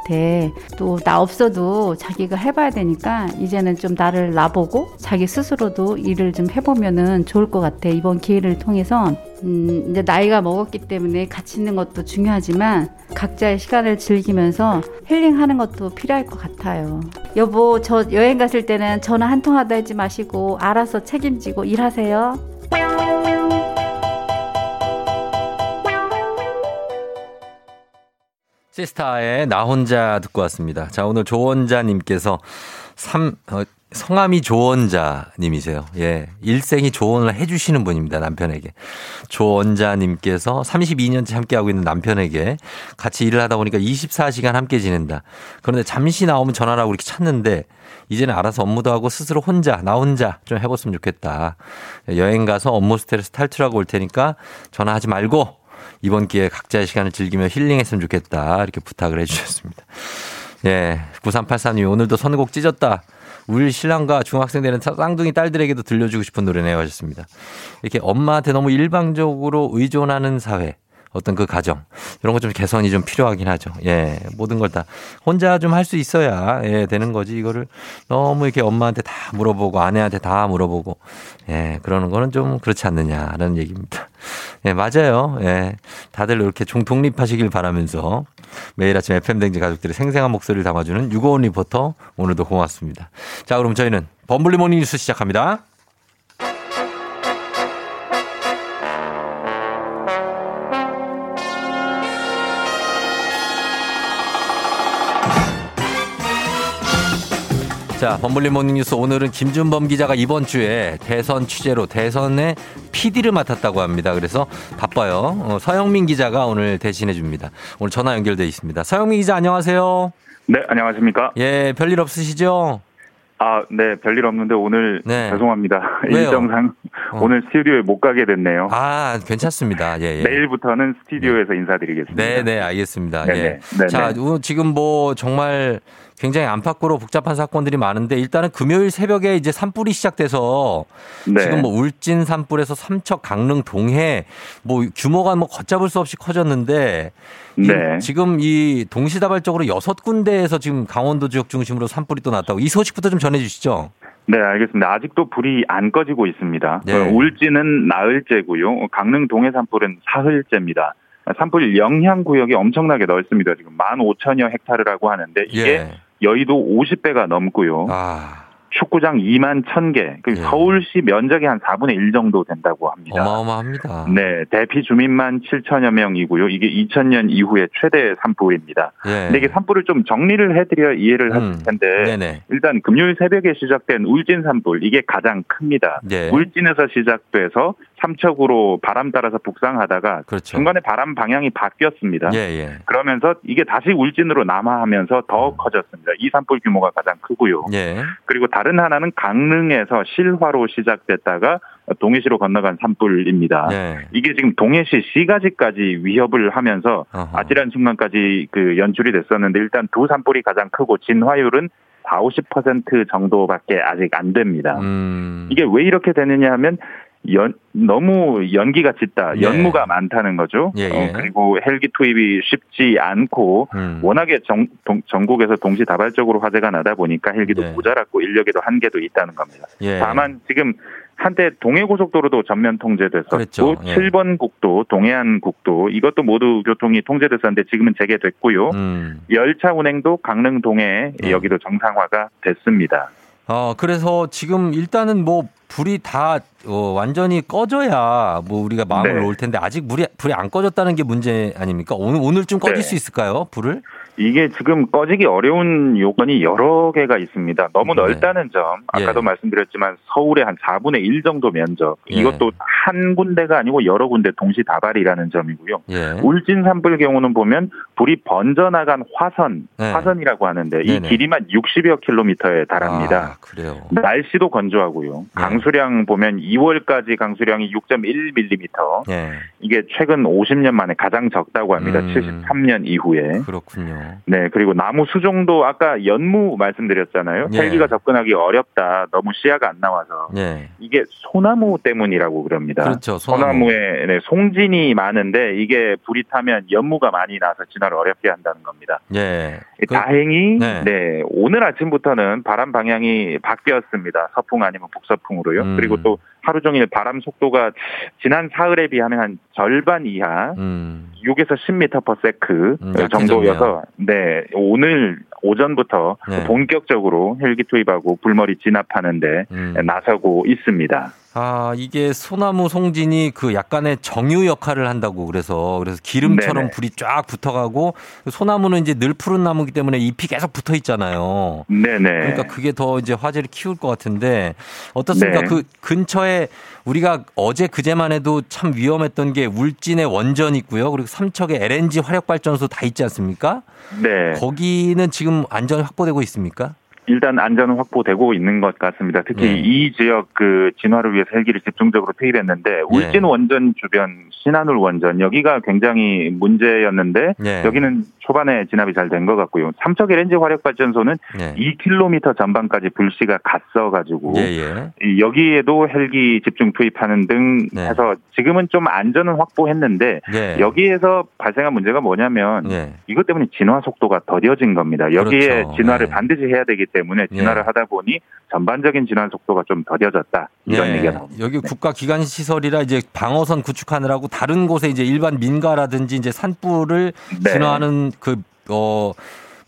또 나 없어도 자기가 해봐야 되니까 이제는 좀 나를 놔보고 자기 스스로도 일을 좀 해보면은 좋을 것 같아. 이번 기회를 통해서 음, 이제 나이가 먹었기 때문에 같이 있는 것도 중요하지만 각자의 시간을 즐기면서 힐링하는 것도 필요할 것 같아요. 여보, 저 여행 갔을 때는 전화 한 통 하다 하지 마시고 알아서 책임지고 일하세요. 시스타의 나 혼자 듣고 왔습니다. 자, 오늘 조원자님께서 삼... 어, 성함이 조원자님이세요. 예. 일생이 조언을 해주시는 분입니다. 남편에게. 조원자님께서 삼십이 년째 함께하고 있는 남편에게 같이 일을 하다 보니까 이십사 시간 함께 지낸다. 그런데 잠시 나오면 전화를 하고 이렇게 찾는데 이제는 알아서 업무도 하고 스스로 혼자, 나 혼자 좀 해봤으면 좋겠다. 여행 가서 업무 스트레스 탈출하고 올 테니까 전화하지 말고 이번 기회에 각자의 시간을 즐기며 힐링했으면 좋겠다. 이렇게 부탁을 해 주셨습니다. 예. 구삼팔삼 님, 오늘도 선곡 찢었다. 우리 신랑과 중학생 되는 쌍둥이 딸들에게도 들려주고 싶은 노래네요 하셨습니다. 이렇게 엄마한테 너무 일방적으로 의존하는 사회, 어떤 그 가정, 이런 거 좀 개선이 좀 필요하긴 하죠. 예, 모든 걸 다 혼자 좀 할 수 있어야 예, 되는 거지. 이거를 너무 이렇게 엄마한테 다 물어보고 아내한테 다 물어보고 예, 그러는 거는 좀 그렇지 않느냐라는 얘기입니다. 예, 맞아요. 예, 다들 이렇게 좀 독립하시길 바라면서 매일 아침 에프엠 대행진 가족들의 생생한 목소리를 담아주는 유고원 리포터, 오늘도 고맙습니다. 자, 그럼 저희는 범블리 모닝 뉴스 시작합니다. 자, 범블리 모닝뉴스, 오늘은 김준범 기자가 이번 주에 대선 취재로 대선의 피디를 맡았다고 합니다. 그래서 바빠요. 어, 서영민 기자가 오늘 대신해 줍니다. 오늘 전화 연결돼 있습니다. 서영민 기자, 안녕하세요. 네, 안녕하십니까. 예, 별일 없으시죠? 아, 네, 별일 없는데 오늘 네. 죄송합니다. 왜요? 일정상 어. 오늘 스튜디오에 못 가게 됐네요. 아, 괜찮습니다. 예, 예. 내일부터는 스튜디오에서 네. 인사드리겠습니다. 네, 네, 알겠습니다. 네네. 예. 네네. 자, 지금 뭐 정말 굉장히 안팎으로 복잡한 사건들이 많은데 일단은 금요일 새벽에 이제 산불이 시작돼서 네. 지금 뭐 울진 산불에서 삼척, 강릉, 동해 뭐 규모가 뭐 걷잡을 수 없이 커졌는데 네. 지금 이 동시다발적으로 여섯 군데에서 지금 강원도 지역 중심으로 산불이 또 났다고 이 소식부터 좀 전해주시죠. 네, 알겠습니다. 아직도 불이 안 꺼지고 있습니다. 네. 울진은 나흘째고요. 강릉 동해 산불은 사흘째입니다. 산불 영향구역이 엄청나게 넓습니다. 지금 만 오천여 헥타르라고 하는데 이게 예. 여의도 오십 배가 넘고요. 아. 축구장 이만 천 개, 예. 서울시 면적이 한 사분의 일 정도 된다고 합니다. 어마어마합니다. 네, 대피 주민만 칠천여 명이고요. 이게 이천 년 이후에 최대 산불입니다. 예. 근데 이게 산불을 좀 정리를 해드려야 이해를 음. 하실 텐데 네네. 일단 금요일 새벽에 시작된 울진 산불, 이게 가장 큽니다. 예. 울진에서 시작돼서 삼척으로 바람 따라서 북상하다가 그렇죠. 중간에 바람 방향이 바뀌었습니다. 예, 예. 그러면서 이게 다시 울진으로 남하하면서 더 음. 커졌습니다. 이 산불 규모가 가장 크고요. 예. 그리고 다른 하나는 강릉에서 실화로 시작됐다가 동해시로 건너간 산불입니다. 예. 이게 지금 동해시 시가지까지 위협을 하면서 어허. 아찔한 순간까지 그 연출이 됐었는데 일단 두 산불이 가장 크고 진화율은 사오십 퍼센트 정도밖에 아직 안 됩니다. 음. 이게 왜 이렇게 되느냐 하면 연, 너무 연기가 짙다, 연무가 예. 많다는 거죠. 예, 예. 어, 그리고 헬기 투입이 쉽지 않고 음. 워낙에 정, 동, 전국에서 동시다발적으로 화재가 나다 보니까 헬기도 예. 모자랐고 인력에도 한계도 있다는 겁니다. 예. 다만 지금 한때 동해고속도로도 전면 통제됐었고 예. 칠 번 국도, 동해안 국도 이것도 모두 교통이 통제됐었는데 지금은 재개됐고요. 음. 열차 운행도 강릉 동해 음. 여기도 정상화가 됐습니다. 어, 그래서 지금 일단은 뭐 불이 다 어, 완전히 꺼져야 뭐 우리가 마음을 네. 놓을 텐데 아직 물이, 불이 안 꺼졌다는 게 문제 아닙니까? 오늘, 오늘쯤 꺼질 네. 수 있을까요? 불을? 이게 지금 꺼지기 어려운 요건이 여러 개가 있습니다. 너무 네. 넓다는 점, 아까도 예. 말씀드렸지만 서울의 한 사분의 일 정도 면적, 예. 이것도 한 군데가 아니고 여러 군데 동시다발이라는 점이고요. 예. 울진 산불 경우는 보면 불이 번져나간 화선, 네. 화선이라고 하는데 이 네네. 길이만 육십여 킬로미터에 달합니다. 아, 그래요. 날씨도 건조하고요. 예. 강수량 보면 이월까지 강수량이 육 점 일 밀리미터, 예. 이게 최근 오십 년 만에 가장 적다고 합니다. 음, 칠십삼 년 이후에. 그렇군요. 네, 그리고 나무 수종도 아까 연무 말씀드렸잖아요. 예. 헬기가 접근하기 어렵다. 너무 시야가 안 나와서. 예. 이게 소나무 때문이라고 그럽니다. 그렇죠. 소나무. 소나무에 네, 송진이 많은데 이게 불이 타면 연무가 많이 나서 진화를 어렵게 한다는 겁니다. 예. 다행히 그, 네. 네, 오늘 아침부터는 바람 방향이 바뀌었습니다. 서풍 아니면 북서풍으로요. 음. 그리고 또 하루 종일 바람 속도가 지난 사흘에 비하면 한 절반 이하 음. 육에서 십 미터 퍼 세컨드 음, 정도여서 네, 오늘 오전부터 네. 본격적으로 헬기 투입하고 불머리 진압하는데 음. 나서고 있습니다. 아, 이게 소나무 송진이 그 약간의 정유 역할을 한다고 그래서 그래서 기름처럼 네네. 불이 쫙 붙어가고 소나무는 이제 늘 푸른 나무기 때문에 잎이 계속 붙어 있잖아요. 네네. 그러니까 그게 더 이제 화재를 키울 것 같은데 어떻습니까? 네. 그 근처에 우리가 어제 그제만 해도 참 위험했던 게 울진의 원전 있고요. 그리고 삼척의 엘엔지 화력발전소 다 있지 않습니까? 네. 거기는 지금 안전이 확보되고 있습니까? 일단 안전은 확보되고 있는 것 같습니다. 특히 네. 이 지역 그 진화를 위해서 헬기를 집중적으로 투입했는데 울진 네. 원전 주변 신한울 원전 여기가 굉장히 문제였는데 네. 여기는 초반에 진압이 잘 된 것 같고요. 삼척 엘엔지 화력발전소는 네. 이 킬로미터 전방까지 불씨가 갔어가지고 예예. 여기에도 헬기 집중 투입하는 등 네. 해서 지금은 좀 안전은 확보했는데 네. 여기에서 발생한 문제가 뭐냐면 네. 이것 때문에 진화 속도가 더뎌진 겁니다. 여기에 그렇죠. 진화를 네. 반드시 해야 되기 때문에 진화를 네. 하다 보니 전반적인 진화 속도가 좀 더뎌졌다. 이런 네. 얘기가 나옵니다. 여기 국가기관시설이라 이제 방어선 구축하느라고 다른 곳에 이제 일반 민가라든지 이제 산불을 네. 진화하는 그, 어,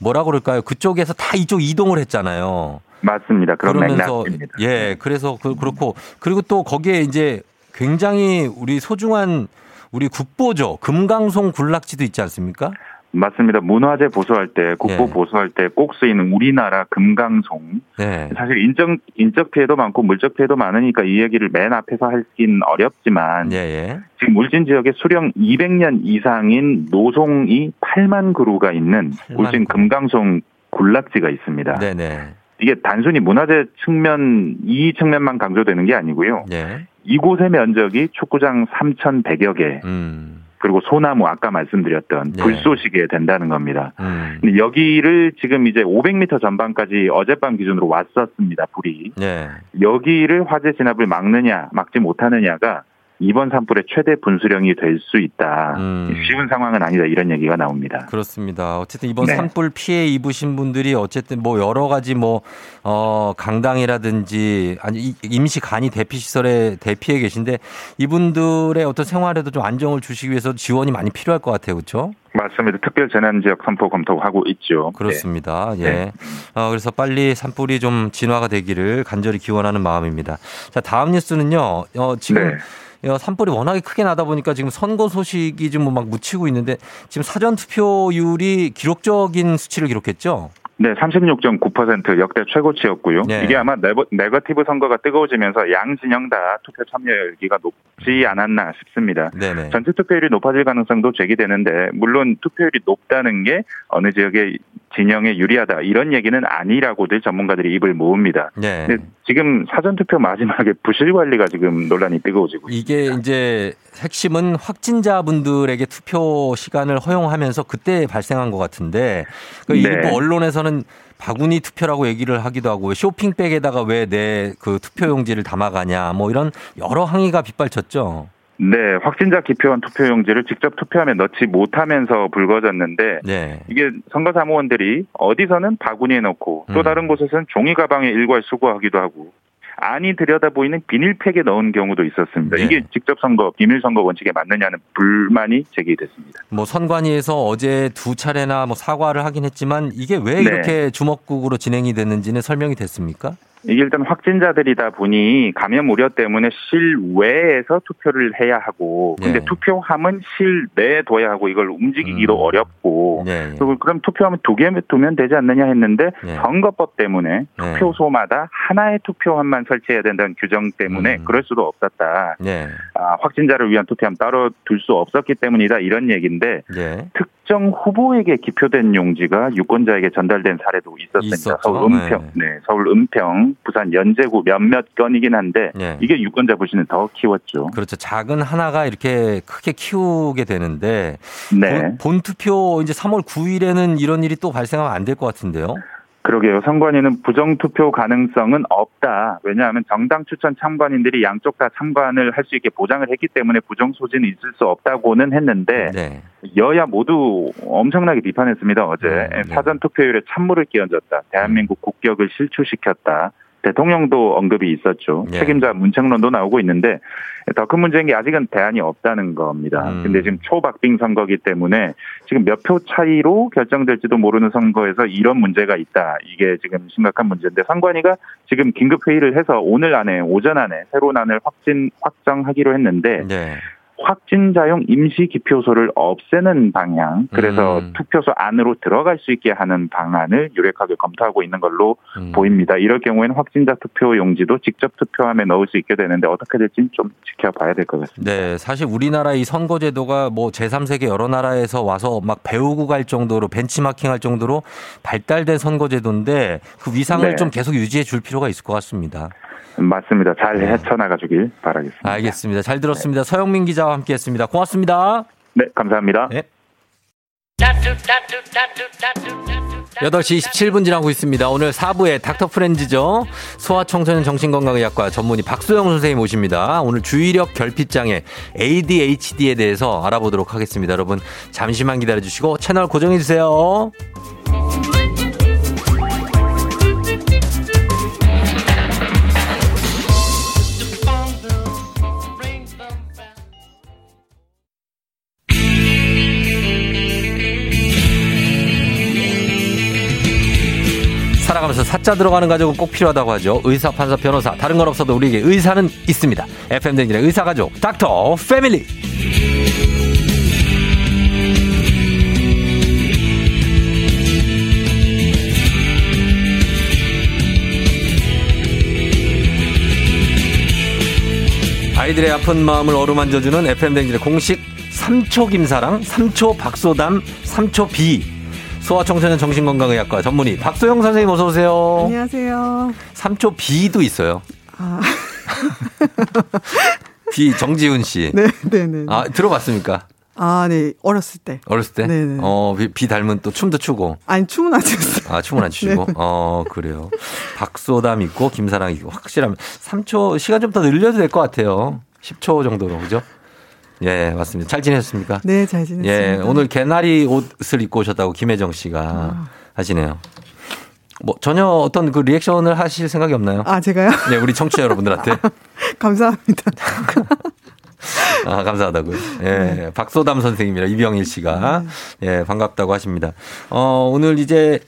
뭐라 그럴까요? 그쪽에서 다 이쪽 이동을 했잖아요. 맞습니다. 그런 그러면서, 맥락입니다. 예, 그래서 그, 그렇고. 그리고 또 거기에 이제 굉장히 우리 소중한 우리 국보죠. 금강송 군락지도 있지 않습니까? 맞습니다. 문화재 보수할 때, 국보 예. 보수할 때 꼭 쓰이는 우리나라 금강송. 예. 사실 인적, 인적 피해도 많고 물적 피해도 많으니까 이 얘기를 맨 앞에서 하긴 어렵지만 예예. 지금 울진 지역에 수령 이백 년 이상인 노송이 팔만 그루가 있는 팔만 울진 금강송 군락지가 있습니다. 네네. 이게 단순히 문화재 측면, 이 측면만 강조되는 게 아니고요. 예. 이곳의 면적이 축구장 삼천백여 개. 음. 그리고 소나무 아까 말씀드렸던 네. 불쏘시개 된다는 겁니다. 음. 근데 여기를 지금 이제 오백 미터 전방까지 어젯밤 기준으로 왔었습니다. 불이. 네. 여기를 화재 진압을 막느냐 막지 못하느냐가 이번 산불의 최대 분수령이 될 수 있다. 음. 쉬운 상황은 아니다. 이런 얘기가 나옵니다. 그렇습니다. 어쨌든 이번 네. 산불 피해 입으신 분들이 어쨌든 뭐 여러 가지 뭐 어 강당이라든지 아니 임시 간이 대피 시설에 대피해 계신데 이분들의 어떤 생활에도 좀 안정을 주시기 위해서 지원이 많이 필요할 것 같아요, 그렇죠? 맞습니다. 특별 재난 지역 선포 검토하고 있죠. 그렇습니다. 네. 예. 네. 어, 그래서 빨리 산불이 좀 진화가 되기를 간절히 기원하는 마음입니다. 자, 다음 뉴스는요. 어, 지금 네. 산불이 워낙에 크게 나다 보니까 지금 선거 소식이 지금 막 묻히고 있는데 지금 사전 투표율이 기록적인 수치를 기록했죠? 네, 삼십육 점 구 퍼센트 역대 최고치였고요. 네. 이게 아마 네버, 네거티브 선거가 뜨거워지면서 양 진영 다 투표 참여 열기가 높지 않았나 싶습니다. 네네. 전체 투표율이 높아질 가능성도 제기되는데 물론 투표율이 높다는 게 어느 지역의 진영에 유리하다 이런 얘기는 아니라고들 전문가들이 입을 모읍니다. 네. 근데 지금 사전투표 마지막에 부실관리가 지금 논란이 뜨거워지고 이게 있습니다. 이제 핵심은 확진자분들에게 투표 시간을 허용하면서 그때 발생한 것 같은데 그러니까 네. 일부 언론에서는 바구니 투표라고 얘기를 하기도 하고 쇼핑백에다가 왜 내 그 투표용지를 담아가냐 뭐 이런 여러 항의가 빗발쳤죠. 네, 확진자 기표한 투표용지를 직접 투표함에 넣지 못하면서 불거졌는데 네. 이게 선거사무원들이 어디서는 바구니에 넣고 또 다른 음. 곳에서는 종이 가방에 일괄 수거하기도 하고 안이 들여다 보이는 비닐팩에 넣은 경우도 있었습니다. 네. 이게 직접 선거, 비밀 선거 원칙에 맞느냐는 불만이 제기됐습니다. 뭐 선관위에서 어제 두 차례나 뭐 사과를 하긴 했지만 이게 왜 이렇게 네. 주먹국으로 진행이 됐는지는 설명이 됐습니까? 이게 일단 확진자들이다 보니 감염 우려 때문에 실외에서 투표를 해야 하고 근데 네. 투표함은 실내에 둬야 하고 이걸 움직이기도 음. 어렵고 네. 그럼 투표함은 두 개 두면 되지 않느냐 했는데 네. 선거법 때문에 네. 투표소마다 하나의 투표함만 설치해야 된다는 규정 때문에 음. 그럴 수도 없었다. 네. 아, 확진자를 위한 투표함 따로 둘 수 없었기 때문이다 이런 얘기인데 네. 특정 후보에게 기표된 용지가 유권자에게 전달된 사례도 있었습니다. 서울 은평, 네. 네, 서울 은평, 부산 연제구 몇몇 건이긴 한데 네. 이게 유권자 불신을 더 키웠죠. 그렇죠. 작은 하나가 이렇게 크게 키우게 되는데 네. 본, 본 투표 이제 삼월 구일에는 이런 일이 또 발생하면 안 될 것 같은데요. 그러게요. 선관위는 부정투표 가능성은 없다. 왜냐하면 정당 추천 참관인들이 양쪽 다 참관을 할 수 있게 보장을 했기 때문에 부정 소지는 있을 수 없다고는 했는데 네. 여야 모두 엄청나게 비판했습니다. 어제 네. 사전투표율에 찬물을 끼얹었다. 대한민국 국격을 실추시켰다. 대통령도 언급이 있었죠. 네. 책임자 문책론도 나오고 있는데 더 큰 문제인 게 아직은 대안이 없다는 겁니다. 그런데 음. 지금 초박빙 선거기 때문에 지금 몇 표 차이로 결정될지도 모르는 선거에서 이런 문제가 있다. 이게 지금 심각한 문제인데 선관위가 지금 긴급회의를 해서 오늘 안에 오전 안에 새로운 안을 확진, 확정하기로 했는데 네. 확진자용 임시기표소를 없애는 방향 그래서 음. 투표소 안으로 들어갈 수 있게 하는 방안을 유력하게 검토하고 있는 걸로 음. 보입니다. 이럴 경우에는 확진자 투표용지도 직접 투표함에 넣을 수 있게 되는데 어떻게 될지는 좀 지켜봐야 될 것 같습니다. 네, 사실 우리나라 이 선거제도가 뭐 제삼 세계 여러 나라에서 와서 막 배우고 갈 정도로 벤치마킹할 정도로 발달된 선거제도인데 그 위상을 네. 좀 계속 유지해 줄 필요가 있을 것 같습니다. 맞습니다. 잘 헤쳐나가 주길 바라겠습니다. 알겠습니다. 잘 들었습니다. 네. 서영민 기자와 함께했습니다. 고맙습니다. 네, 감사합니다. 네. 여덟 시 이십칠 분 지나고 있습니다. 오늘 사 부의 닥터프렌즈죠. 소아청소년 정신건강의학과 전문의 박수영 선생님 오십니다. 오늘 주의력 결핍장애 에이디에이치디에 대해서 알아보도록 하겠습니다. 여러분 잠시만 기다려주시고 채널 고정해주세요. 살아가면서 사자 들어가는 가족은 꼭 필요하다고 하죠. 의사, 판사, 변호사 다른 건 없어도 우리에게 의사는 있습니다. 에프엠 대행진의 의사가족 닥터 패밀리. 아이들의 아픈 마음을 어루만져주는 에프엠 대행진의 공식 삼초 김사랑, 삼초 박소담, 삼초 비. 소아청소년 정신건강의학과 전문의 박소영 선생님 어서 오세요. 안녕하세요. 삼초 B도 있어요. 아. B 정지훈 씨. 네, 네, 네. 아 들어봤습니까? 아, 네. 어렸을 때. 어렸을 때? 네네. 어, 비, 비 닮은 또 춤도 추고. 아니, 춤은 안 추셨어요. 아, 춤은 안 추시고. 네. 어, 그래요. 박소담 있고, 김사랑 있고, 확실하면 삼 초, 시간 좀 더 늘려도 될 것 같아요. 십 초 정도로, 그죠? 예, 맞습니다. 잘 지내셨습니까? 네, 잘 지냈습니다. 예, 오늘 개나리 옷을 입고 오셨다고 김혜정 씨가 아. 하시네요. 뭐 전혀 어떤 그 리액션을 하실 생각이 없나요? 아, 제가요? 네, 우리 청취자 여러분들한테. 아, 감사합니다. 아, 감사하다고요. 예, 네. 박소담 선생님이라 이병일 씨가 네. 예, 반갑다고 하십니다. 어, 오늘 이제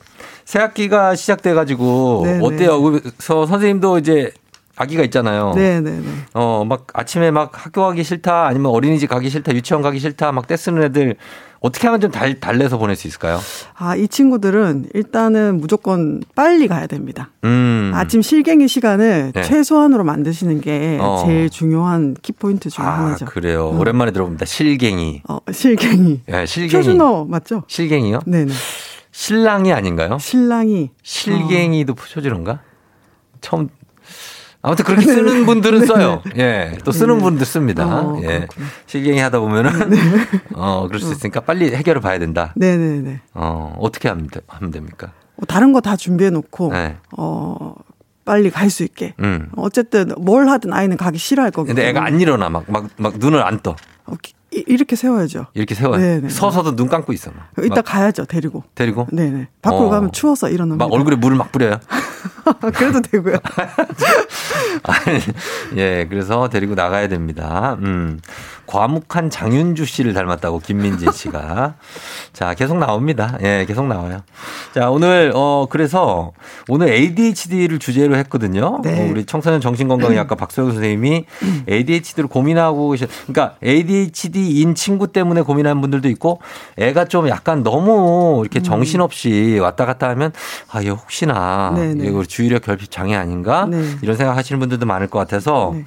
새 학기가 시작돼 가지고 네, 어때요? 네. 그래서 선생님도 이제 아기가 있잖아요. 네, 네, 네. 어, 막 아침에 막 학교 가기 싫다, 아니면 어린이집 가기 싫다, 유치원 가기 싫다, 막 떼쓰는 애들 어떻게 하면 좀 달, 달래서 보낼 수 있을까요? 아, 이 친구들은 일단은 무조건 빨리 가야 됩니다. 음. 아침 실갱이 시간을 네. 최소한으로 만드시는 게 어. 제일 중요한 키포인트 중에 아, 하나죠. 그래요. 음. 오랜만에 들어봅니다. 실갱이. 어, 실갱이. 네, 실갱이. 표준어 맞죠? 실갱이요? 네네. 실랑이 아닌가요? 실랑이. 실갱이도 표준어인가? 어. 처음. 아무튼 그렇게 쓰는 분들은 써요. 예, 또 쓰는 분들 씁니다. 어, 예, 실갱이 하다 보면은 네. 어 그럴 수 있으니까 빨리 해결을 봐야 된다. 네네네. 네, 네. 어 어떻게 하면, 되, 하면 됩니까? 다른 거 다 준비해 놓고 네. 어 빨리 갈 수 있게. 음. 어쨌든 뭘 하든 아이는 가기 싫어할 거거든요. 근데 애가 안 일어나 막 막 막 눈을 안 떠. 어, 이, 이렇게 세워야죠. 이렇게 세워요. 네네. 서서도 눈 감고 있어. 막. 이따 막. 가야죠. 데리고. 데리고? 네네. 밖으로 어. 가면 추워서 일어나면. 막 얼굴에 물을 막 뿌려요. 그래도 되고요. 아니, 예, 그래서 데리고 나가야 됩니다. 음. 과묵한 장윤주 씨를 닮았다고 김민지 씨가. 자, 계속 나옵니다. 예, 계속 나와요. 자, 오늘 어 그래서 오늘 에이디에이치디를 주제로 했거든요. 네. 어, 우리 청소년 정신건강의 아까 박수영 선생님이 에이디에이치디를 고민하고 계셔. 그러니까 에이디에이치디인 친구 때문에 고민하는 분들도 있고, 애가 좀 약간 너무 이렇게 정신없이 왔다 갔다 하면 아, 얘 혹시나 이거 주의력 결핍 장애 아닌가? 네. 이런 생각하시는 분들도 많을 것 같아서. 네.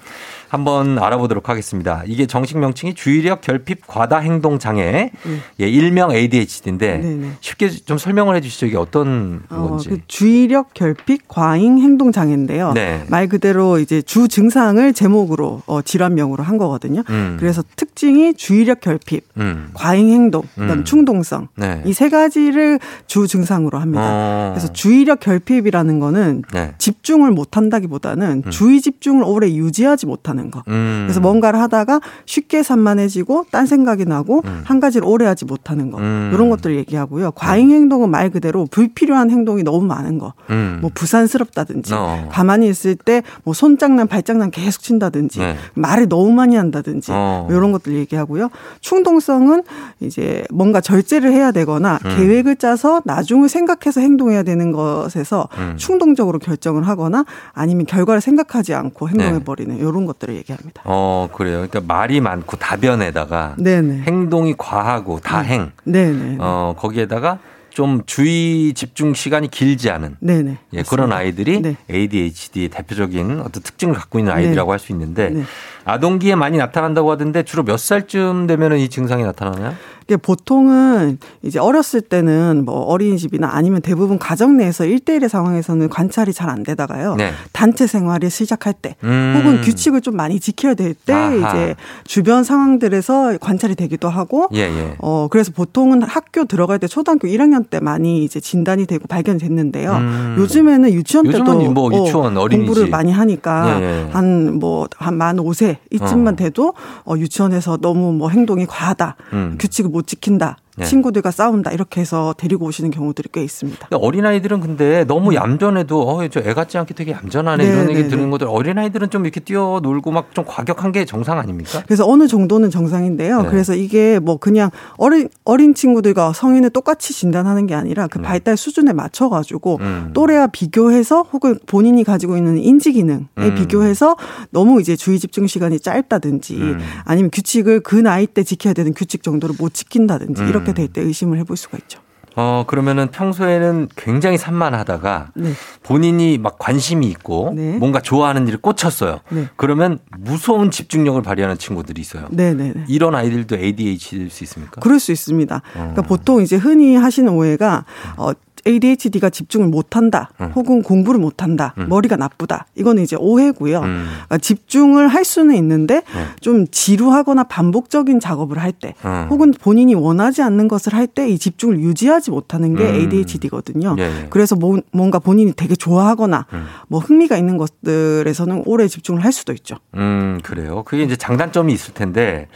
한번 알아보도록 하겠습니다. 이게 정식 명칭이 주의력 결핍 과다 행동 장애, 네. 예, 일명 에이디에이치디인데 네네. 쉽게 좀 설명을 해 주시죠. 이게 어떤 어, 건지. 그 주의력 결핍 과잉 행동 장애인데요. 네. 말 그대로 이제 주 증상을 제목으로 어, 질환명으로 한 거거든요. 음. 그래서 특징이 주의력 결핍, 음. 과잉 행동, 그다음 음. 충동성 네. 이 세 가지를 주 증상으로 합니다. 어. 그래서 주의력 결핍이라는 거는 네. 집중을 못한다기보다는 음. 주의 집중을 오래 유지하지 못하는. 거. 음. 그래서 뭔가를 하다가 쉽게 산만해지고 딴 생각이 나고 음. 한 가지를 오래 하지 못하는 거 음. 이런 것들을 얘기하고요. 과잉 행동은 말 그대로 불필요한 행동이 너무 많은 거. 음. 뭐 부산스럽다든지 어. 가만히 있을 때 뭐 손장난 발장난 계속 친다든지 네. 말을 너무 많이 한다든지 어. 뭐 이런 것들 얘기하고요. 충동성은 이제 뭔가 절제를 해야 되거나 음. 계획을 짜서 나중을 생각해서 행동해야 되는 것에서 음. 충동적으로 결정을 하거나 아니면 결과를 생각하지 않고 행동해버리는 네. 이런 것들 얘기합니다. 어, 그래요. 그러니까 말이 많고 다변에다가 네네. 행동이 과하고 다행. 네네. 어, 거기에다가 좀 주의 집중 시간이 길지 않은 네네. 예, 그런 아이들이 네. 에이디에이치디의 대표적인 어떤 특징을 갖고 있는 아이들이라고 할 수 있는데 네. 아동기에 많이 나타난다고 하던데 주로 몇 살쯤 되면 이 증상이 나타나나요? 보통은 이제 어렸을 때는 뭐 어린이집이나 아니면 대부분 가정 내에서 일대일의 상황에서는 관찰이 잘 안 되다가요. 네. 단체 생활을 시작할 때 음. 혹은 규칙을 좀 많이 지켜야 될 때 이제 주변 상황들에서 관찰이 되기도 하고 예, 예. 어, 그래서 보통은 학교 들어갈 때 초등학교 일 학년 때 많이 이제 진단이 되고 발견이 됐는데요. 음. 요즘에는 유치원 때도 뭐 유치원, 어, 공부를 많이 하니까 예, 예. 한 뭐 한 만 오 세 이쯤만 어. 돼도 어, 유치원에서 너무 뭐 행동이 과하다. 음. 규칙을 못 지킨다. 네. 친구들과 싸운다. 이렇게 해서 데리고 오시는 경우들이 꽤 있습니다. 어린아이들은 근데 너무 얌전해도 어, 저 애 같지 않게 되게 얌전하네. 네, 이런 얘기 네, 듣는 네. 것들. 어린아이들은 좀 이렇게 뛰어놀고 막 좀 과격한 게 정상 아닙니까? 그래서 어느 정도는 정상인데요. 네. 그래서 이게 뭐 그냥 어린, 어린 친구들과 성인을 똑같이 진단하는 게 아니라 그 발달 음. 수준에 맞춰가지고 음. 또래와 비교해서 혹은 본인이 가지고 있는 인지기능에 음. 비교해서 너무 이제 주의 집중 시간이 짧다든지 음. 아니면 규칙을 그 나이 때 지켜야 되는 규칙 정도를 못 지킨다든지 음. 이런 그렇게 될 때 의심을 해볼 수가 있죠. 어, 그러면은 평소에는 굉장히 산만하다가 네. 본인이 막 관심이 있고 네. 뭔가 좋아하는 일을 꽂혔어요. 네. 그러면 무서운 집중력을 발휘하는 친구들이 있어요. 네, 네, 네. 이런 아이들도 에이디에이치디일 수 있습니까? 그럴 수 있습니다. 어. 그러니까 보통 이제 흔히 하시는 오해가 어, 에이디에이치디가 집중을 못한다, 음. 혹은 공부를 못한다, 음. 머리가 나쁘다, 이건 이제 오해고요. 음. 그러니까 집중을 할 수는 있는데 음. 좀 지루하거나 반복적인 작업을 할 때, 음. 혹은 본인이 원하지 않는 것을 할 때 이 집중을 유지하지 못하는 게 음. 에이디에이치디거든요. 예. 그래서 뭐, 뭔가 본인이 되게 좋아하거나 음. 뭐 흥미가 있는 것들에서는 오래 집중을 할 수도 있죠. 음, 그래요. 그게 이제 장단점이 있을 텐데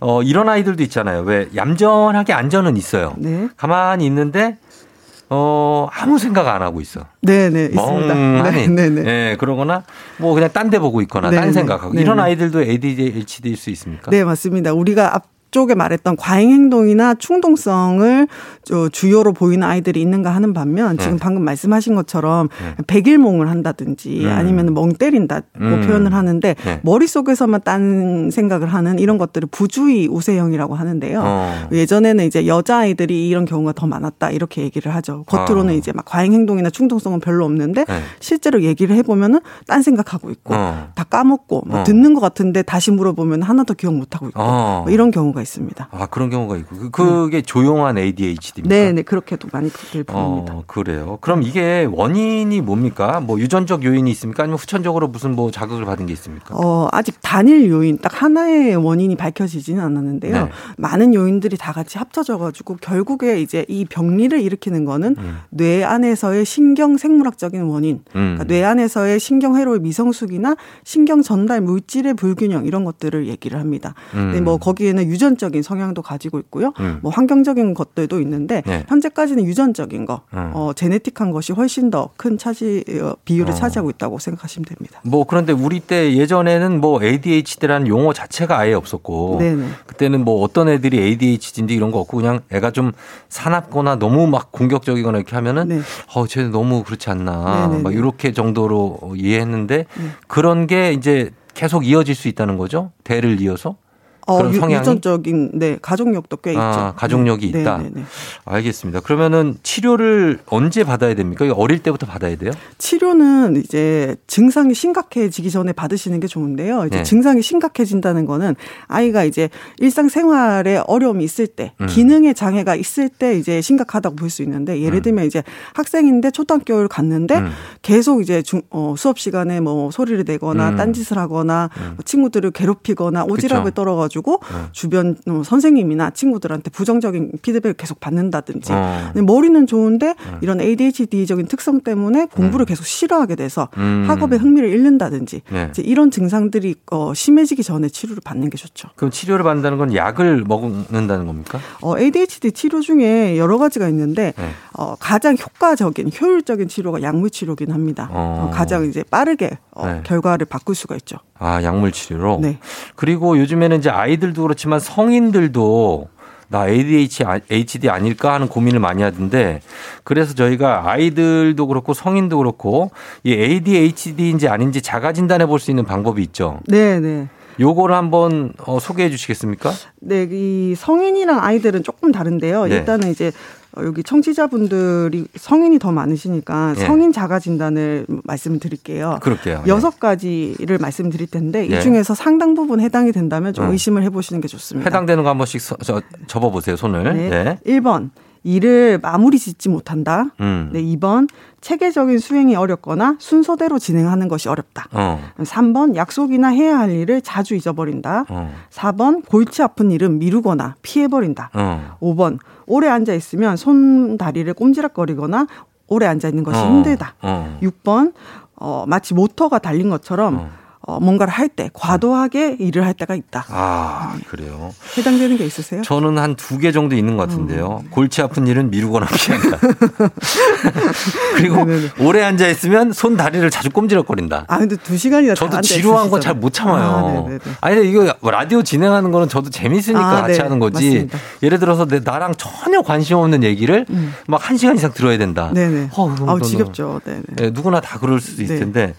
어, 이런 아이들도 있잖아요. 왜 얌전하게 안전은 있어요. 네. 가만히 있는데 어, 아무 생각 안 하고 있어. 네네, 있습니다. 멍하니. 네네. 네, 그러거나, 뭐, 그냥 딴 데 보고 있거나, 네네. 딴 생각하고. 네네. 이런 아이들도 에이디에이치디일 수 있습니까? 네, 맞습니다. 우리가 앞쪽에 말했던 과잉 행동이나 충동성을 주요로 보이는 아이들이 있는가 하는 반면, 지금 네. 방금 말씀하신 것처럼, 네. 백일몽을 한다든지, 음. 아니면 멍 때린다고 음. 표현을 하는데, 네. 머릿속에서만 딴 생각을 하는 이런 것들을 부주의 우세형이라고 하는데요. 어. 예전에는 이제 여자아이들이 이런 경우가 더 많았다, 이렇게 얘기를 하죠. 겉으로는 어. 이제 막 과잉 행동이나 충동성은 별로 없는데, 네. 실제로 얘기를 해보면은 딴 생각하고 있고, 어. 다 까먹고, 뭐 어. 듣는 것 같은데 다시 물어보면 하나 더 기억 못하고 있고, 어. 뭐 이런 경우가 있습니다. 아, 그런 경우가 있고. 그게 음. 조용한 에이디에이치디입니까? 네, 네, 그렇게도 많이 들 부릅니다. 어, 그래요. 그럼 이게 원인이 뭡니까? 뭐 유전적 요인이 있습니까? 아니면 후천적으로 무슨 뭐 자극을 받은 게 있습니까? 어, 아직 단일 요인 딱 하나의 원인이 밝혀지지는 않았는데요. 네. 많은 요인들이 다 같이 합쳐져 가지고 결국에 이제 이 병리를 일으키는 거는 음. 뇌 안에서의 신경 생물학적인 원인, 음. 그러니까 뇌 안에서의 신경 회로의 미성숙이나 신경 전달 물질의 불균형 이런 것들을 얘기를 합니다. 음. 네, 뭐 거기에는 유 유전적인 성향도 가지고 있고요. 음. 뭐 환경적인 것들도 있는데 네. 현재까지는 유전적인 거, 음. 어, 제네틱한 것이 훨씬 더 큰 차지 비율을 어. 차지하고 있다고 생각하시면 됩니다. 뭐 그런데 우리 때 예전에는 뭐 에이디에이치디라는 용어 자체가 아예 없었고 네네. 그때는 뭐 어떤 애들이 에이디에이치디인지 이런 거 없고 그냥 애가 좀 사납거나 너무 막 공격적이거나 이렇게 하면은 네. 어, 쟤 너무 그렇지 않나 막 이렇게 정도로 이해했는데 네. 그런 게 이제 계속 이어질 수 있다는 거죠. 대를 이어서. 어, 그런 유, 성향이? 유전적인 네, 가족력도 꽤 아, 있죠. 가족력이 네. 있다. 네, 네, 네. 알겠습니다. 그러면은 치료를 언제 받아야 됩니까? 어릴 때부터 받아야 돼요? 치료는 이제 증상이 심각해지기 전에 받으시는 게 좋은데요. 이제 네. 증상이 심각해진다는 거는 아이가 이제 일상생활에 어려움이 있을 때, 음. 기능의 장애가 있을 때 이제 심각하다고 볼 수 있는데 예를 들면 음. 이제 학생인데 초등학교를 갔는데 음. 계속 이제 중, 어, 수업 시간에 뭐 소리를 내거나 음. 딴짓을 하거나 음. 뭐 친구들을 괴롭히거나 오지랖을 떨어가지고 네. 주변 선생님이나 친구들한테 부정적인 피드백을 계속 받는다든지 어. 머리는 좋은데 네. 이런 에이디에이치디적인 특성 때문에 공부를 네. 계속 싫어하게 돼서 음. 학업에 흥미를 잃는다든지 네. 이제 이런 증상들이 어, 심해지기 전에 치료를 받는 게 좋죠. 그럼 치료를 받는다는 건 약을 먹는다는 겁니까? 어, 에이디에이치디 치료 중에 여러 가지가 있는데 네. 어, 가장 효과적인 효율적인 치료가 약물 치료긴 합니다. 어. 어, 가장 이제 빠르게 어, 네. 결과를 바꿀 수가 있죠. 아, 약물 치료로? 네. 그리고 요즘에는 이제 아이들도 그렇지만 성인들도 나 에이디에이치디 아닐까 하는 고민을 많이 하던데 그래서 저희가 아이들도 그렇고 성인도 그렇고 이 에이디에이치디인지 아닌지 자가 진단해 볼 수 있는 방법이 있죠. 네, 네. 요거를 한번 어, 소개해 주시겠습니까? 네, 이 성인이랑 아이들은 조금 다른데요. 네. 일단은 이제 여기 청취자분들이 성인이 더 많으시니까 예. 성인 자가 진단을 말씀을 드릴게요. 그럴게요. 여섯 예. 가지를 말씀드릴 텐데 예. 이 중에서 상당 부분 해당이 된다면 좀 음. 의심을 해보시는 게 좋습니다. 해당되는 거 한 번씩 서, 저, 접어보세요. 손을. 네. 예. 일 번. 일을 마무리 짓지 못한다. 음. 네, 이 번. 체계적인 수행이 어렵거나 순서대로 진행하는 것이 어렵다. 어. 삼 번 약속이나 해야 할 일을 자주 잊어버린다. 어. 사 번 골치 아픈 일은 미루거나 피해버린다. 어. 오 번 오래 앉아있으면 손, 다리를 꼼지락거리거나 오래 앉아있는 것이 어. 힘들다. 어. 육 번 어, 마치 모터가 달린 것처럼 어. 어, 뭔가를 할 때 과도하게 네. 일을 할 때가 있다. 아, 그래요. 해당되는 게 있으세요? 저는 한 두 개 정도 있는 것 같은데요. 음. 골치 아픈 일은 미루거나 피한다. 그리고 네네네. 오래 앉아 있으면 손 다리를 자주 꼼지락거린다. 아, 근데 두 시간이나 저도 지루한 건 잘 못 참아요. 아, 아니 근데 이거 라디오 진행하는 거는 저도 재밌으니까 아, 같이 네. 하는 거지. 맞습니다. 예를 들어서 내 나랑 전혀 관심 없는 얘기를 음. 막 한 시간 이상 들어야 된다. 네네. 어, 아우 지겹죠. 네네. 네, 누구나 다 그럴 수도 네. 있을 텐데.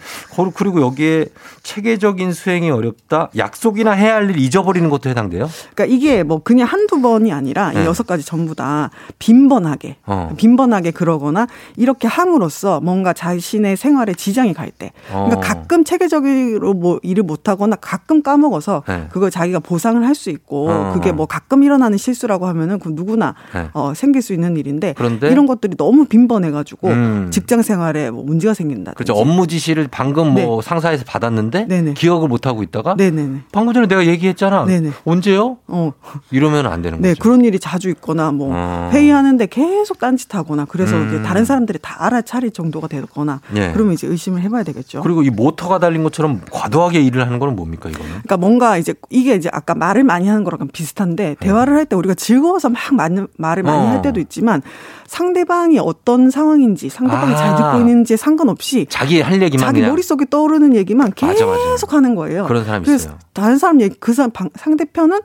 그리고 여기에 책 체계적인 수행이 어렵다. 약속이나 해야 할 일 잊어버리는 것도 해당돼요? 그러니까 이게 뭐 그냥 한두 번이 아니라 네. 이 여섯 가지 전부 다 빈번하게 어. 빈번하게 그러거나 이렇게 함으로써 뭔가 자신의 생활에 지장이 갈 때 그러니까 어. 가끔 체계적으로 뭐 일을 못하거나 가끔 까먹어서 네. 그걸 자기가 보상을 할 수 있고 어. 그게 뭐 가끔 일어나는 실수라고 하면은 그 누구나 네. 어, 생길 수 있는 일인데 그런데? 이런 것들이 너무 빈번해가지고 음. 직장 생활에 뭐 문제가 생긴다든지 그렇죠. 업무 지시를 방금 네. 뭐 상사에서 받았는데 네네. 기억을 못하고 있다가 네네. 방금 전에 내가 얘기했잖아. 네네. 언제요? 어. 이러면 안 되는 네, 거죠. 그런 일이 자주 있거나 뭐 어. 회의하는데 계속 딴짓하거나 그래서 음. 다른 사람들이 다 알아차릴 정도가 되거나 네. 그러면 이제 의심을 해봐야 되겠죠. 그리고 이 모터가 달린 것처럼 과도하게 일을 하는 건 뭡니까 이거는? 그러니까 뭔가 이제 이게 이제 아까 말을 많이 하는 거랑 비슷한데 대화를 할 때 우리가 즐거워서 막 말을 많이 어. 할 때도 있지만 상대방이 어떤 상황인지 상대방이 아. 잘 듣고 있는지에 상관없이 자기 할 얘기만 자기 그냥. 머릿속에 떠오르는 얘기만 계속 맞아, 맞아. 하는 거예요. 그런 사람 있어요. 다른 사람 얘기 그 사람 방, 상대편은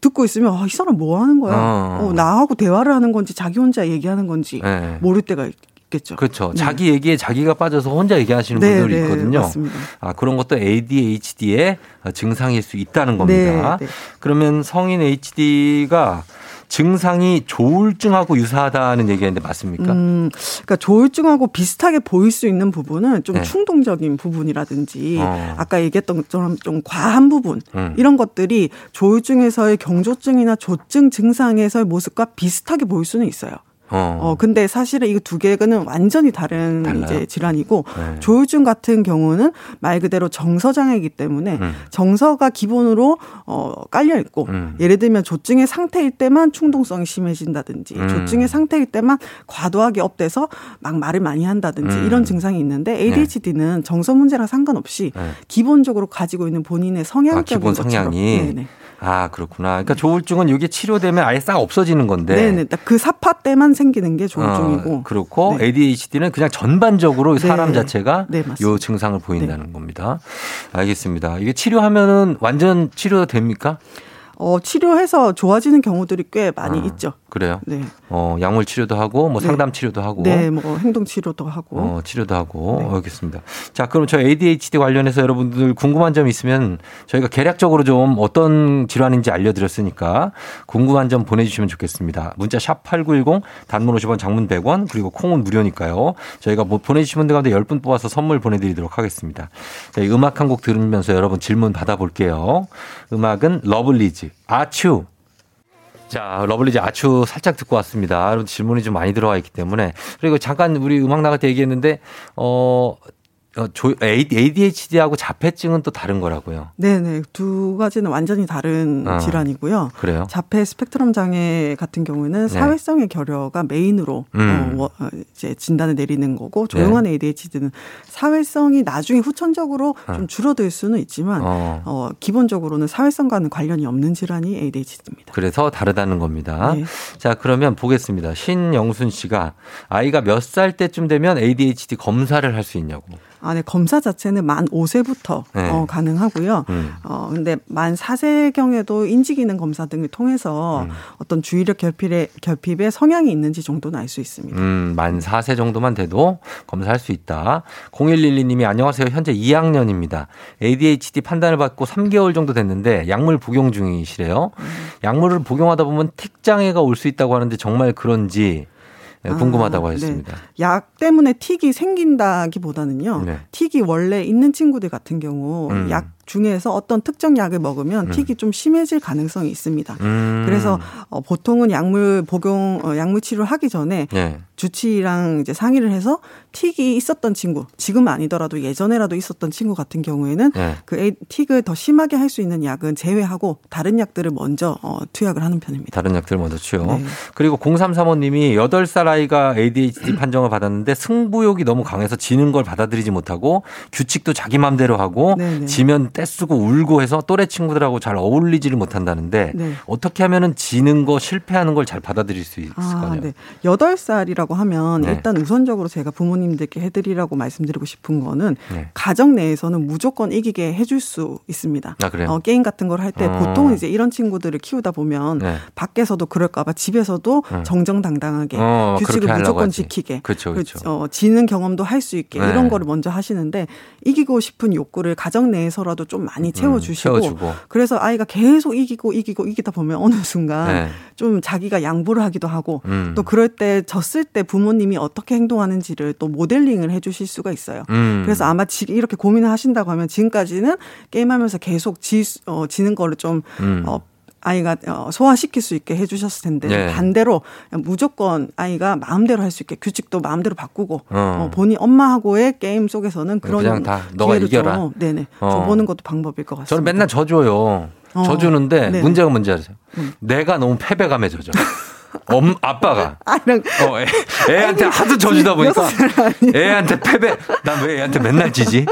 듣고 있으면 아, 이 사람 뭐 하는 거야? 어. 어, 나하고 대화를 하는 건지 자기 혼자 얘기하는 건지 네. 모를 때가 있겠죠. 그렇죠. 네. 자기 얘기에 자기가 빠져서 혼자 얘기하시는 네, 분들이 네, 있거든요. 맞습니다. 아, 그런 것도 에이디에이치디의 증상일 수 있다는 겁니다. 네, 네. 그러면 성인 에이치디가 증상이 조울증하고 유사하다는 얘기인데 맞습니까? 음, 그러니까 조울증하고 비슷하게 보일 수 있는 부분은 좀 네. 충동적인 부분이라든지 어. 아까 얘기했던 것처럼 좀 과한 부분 음. 이런 것들이 조울증에서의 경조증이나 조증 증상에서의 모습과 비슷하게 보일 수는 있어요. 어. 어 근데 사실은 이 두 개는 완전히 다른 이제 질환이고 네. 조울증 같은 경우는 말 그대로 정서 장애이기 때문에 음. 정서가 기본으로 어 깔려 있고 음. 예를 들면 조증의 상태일 때만 충동성이 심해진다든지 음. 조증의 상태일 때만 과도하게 업돼서 막 말을 많이 한다든지 음. 이런 증상이 있는데 에이디에이치디는 네. 정서 문제랑 상관없이 네. 기본적으로 가지고 있는 본인의 성향적인 아, 기본 성향이 아 그렇구나. 그러니까 조울증은 이게 치료되면 아예 싹 없어지는 건데. 네네. 그 사파 때만 생기는 게 조울증이고. 어, 그렇고 네. 에이디에이치디는 그냥 전반적으로 네. 사람 자체가 네, 요 증상을 보인다는 네. 겁니다. 알겠습니다. 이게 치료하면은 완전 치료됩니까? 어 치료해서 좋아지는 경우들이 꽤 많이 아, 있죠. 그래요? 네. 어 약물 치료도 하고 뭐 상담 치료도 하고. 네, 뭐 행동 치료도 하고. 어 치료도 하고. 네. 알겠습니다. 자, 그럼 저 에이디에이치디 관련해서 여러분들 궁금한 점 있으면 저희가 개략적으로 좀 어떤 질환인지 알려드렸으니까 궁금한 점 보내주시면 좋겠습니다. 문자 샵 팔구일공 단문 오십 원, 장문 백 원 그리고 콩은 무료니까요. 저희가 뭐 보내주신 분들 가운데 열 분 뽑아서 선물 보내드리도록 하겠습니다. 자, 이 음악 한 곡 들으면서 여러분 질문 받아볼게요. 음악은 러블리즈. 아추. 자, 러블리즈 아추 살짝 듣고 왔습니다. 여러분 질문이 좀 많이 들어와 있기 때문에. 그리고 잠깐 우리 음악 나갈 때 얘기했는데, 어, 에이디에이치디하고 자폐증은 또 다른 거라고요. 네네. 두 가지는 완전히 다른 어, 질환이고요. 그래요? 자폐 스펙트럼 장애 같은 경우에는 네. 사회성의 결여가 메인으로 음. 어, 이제 진단을 내리는 거고 조용한 네. 에이디에이치디는 사회성이 나중에 후천적으로 어. 좀 줄어들 수는 있지만 어. 어, 기본적으로는 사회성과는 관련이 없는 질환이 에이디에이치디입니다. 그래서 다르다는 겁니다. 네. 자, 그러면 보겠습니다. 신영순 씨가 아이가 몇 살 때쯤 되면 에이디에이치디 검사를 할 수 있냐고. 아, 네. 검사 자체는 만 오 세부터 네. 어, 가능하고요. 음. 어, 근데 만 네 세경에도 인지기능 검사 등을 통해서 음. 어떤 주의력 결핍에, 결핍에 성향이 있는지 정도는 알 수 있습니다. 음, 만 네 세 정도만 돼도 검사할 수 있다. 공일일이 님이 안녕하세요. 현재 이 학년입니다. 에이디에이치디 판단을 받고 삼 개월 정도 됐는데 약물 복용 중이시래요. 음. 약물을 복용하다 보면 틱장애가 올 수 있다고 하는데 정말 그런지 네, 궁금하다고 아, 하셨습니다. 네. 약 때문에 틱이 생긴다기보다는요. 네. 틱이 원래 있는 친구들 같은 경우 음. 약 중에서 어떤 특정 약을 먹으면 음. 틱이 좀 심해질 가능성이 있습니다. 음. 그래서 어, 보통은 약물 복용, 어, 약물 치료를 하기 전에 네. 주치의랑 이제 상의를 해서 틱이 있었던 친구, 지금은 아니더라도 예전에라도 있었던 친구 같은 경우에는 네. 그 틱을 더 심하게 할 수 있는 약은 제외하고 다른 약들을 먼저 어, 투약을 하는 편입니다. 다른 약들을 먼저 투요. 네. 그리고 공삼삼오 님이 여덟 살 아이가 에이디에이치디 판정을 받았는데 승부욕이 너무 강해서 지는 걸 받아들이지 못하고 규칙도 자기 맘대로 하고 네네. 지면 떼쓰고 울고 해서 또래 친구들하고 잘 어울리지를 못한다는데 네. 어떻게 하면은 지는 거 실패하는 걸 잘 받아들일 수 있을까요? 아, 네. 여덟 살이라고 하면 네. 일단 우선적으로 제가 부모님들께 해드리라고 말씀드리고 싶은 거는 네. 가정 내에서는 무조건 이기게 해줄 수 있습니다. 아, 그래요? 어, 게임 같은 걸 할 때 어. 보통 이제 이런 친구들을 키우다 보면 네. 밖에서도 그럴까 봐 집에서도 어. 정정당당하게 어, 규칙을 무조건 지키게 그쵸, 그쵸. 그, 어, 지는 경험도 할 수 있게 네. 이런 거를 먼저 하시는데 이기고 싶은 욕구를 가정 내에서라도 좀 많이 채워주시고 음, 채워주고. 그래서 아이가 계속 이기고 이기고 이기다 보면 어느 순간 네. 좀 자기가 양보를 하기도 하고 음. 또 그럴 때 졌을 때 부모님이 어떻게 행동하는지를 또 모델링을 해주실 수가 있어요. 음. 그래서 아마 지금 이렇게 고민을 하신다고 하면 지금까지는 게임하면서 계속 지, 어, 지는 거를 좀 음. 어, 아이가 소화시킬 수 있게 해주셨을 텐데 네. 반대로 무조건 아이가 마음대로 할 수 있게 규칙도 마음대로 바꾸고 어. 어, 본인 엄마하고의 게임 속에서는 그런 그냥 다 너가 이겨라. 좀, 네네. 어. 줘보는 것도 방법일 것 같습니다. 저는 맨날 져줘요. 어. 져주는데 네네. 문제가 뭔지 아세요? 음. 내가 너무 패배감에 져져. 엄 아빠가 어, 애, 애한테 하도 져주다 보니까 애한테 패배. 난 왜 애한테 맨날 지지?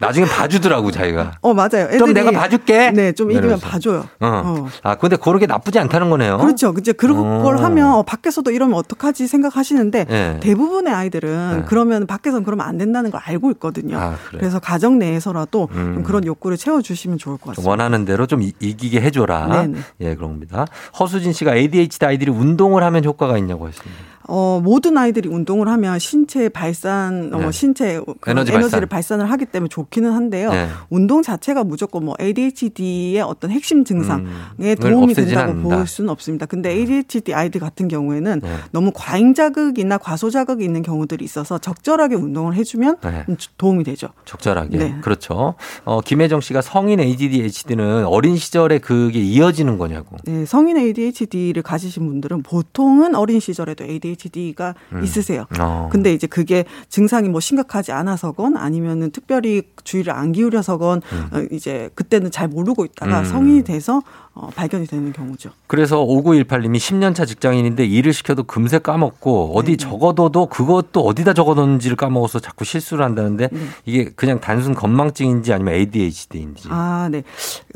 나중에 봐주더라고 자기가. 어 맞아요. 애들이, 좀 내가 봐줄게. 네, 좀 이기면 봐줘요. 어. 어. 아 근데 그렇게 나쁘지 않다는 거네요. 그렇죠. 이제 그런 어. 걸 하면 밖에서도 이러면 어떡하지 생각하시는데 네. 대부분의 아이들은 네. 그러면 밖에서는 그러면 안 된다는 걸 알고 있거든요. 아, 그래. 그래서 가정 내에서라도 음. 그런 욕구를 채워주시면 좋을 것 같습니다. 원하는 대로 좀 이기게 해줘라. 네네. 예, 그런 겁니다. 허수진 씨가 에이디에이치디 아이들이 운동을 하면 효과가 있냐고 했습니다. 어, 모든 아이들이 운동을 하면 신체 발산, 네. 어, 신체 에너지 에너지를 발산. 발산을 하기 때문에 좋기는 한데요. 네. 운동 자체가 무조건 뭐 에이디에이치디의 어떤 핵심 증상에 음, 도움이 된다고 않는다. 볼 수는 없습니다. 근데 에이디에이치디 아이들 같은 경우에는 네. 너무 과잉 자극이나 과소 자극이 있는 경우들이 있어서 적절하게 운동을 해주면 네. 도움이 되죠. 적절하게. 네. 그렇죠. 어, 김혜정 씨가 성인 에이디에이치디는 어린 시절에 그게 이어지는 거냐고. 네, 성인 에이디에이치디를 가지신 분들은 보통은 어린 시절에도 에이디에이치디 에이디에이치디가 음. 있으세요. 어. 근데 이제 그게 증상이 뭐 심각하지 않아서건 아니면은 특별히 주의를 안 기울여서건 음. 어, 이제 그때는 잘 모르고 있다가 음. 성인이 돼서 어, 발견이 되는 경우죠. 그래서 오구일팔 님이 십 년 차 직장인인데 일을 시켜도 금세 까먹고 어디 네. 적어둬도 그것도 어디다 적어뒀는지를 까먹어서 자꾸 실수를 한다는데 네. 이게 그냥 단순 건망증인지 아니면 에이디에이치디인지. 아, 네.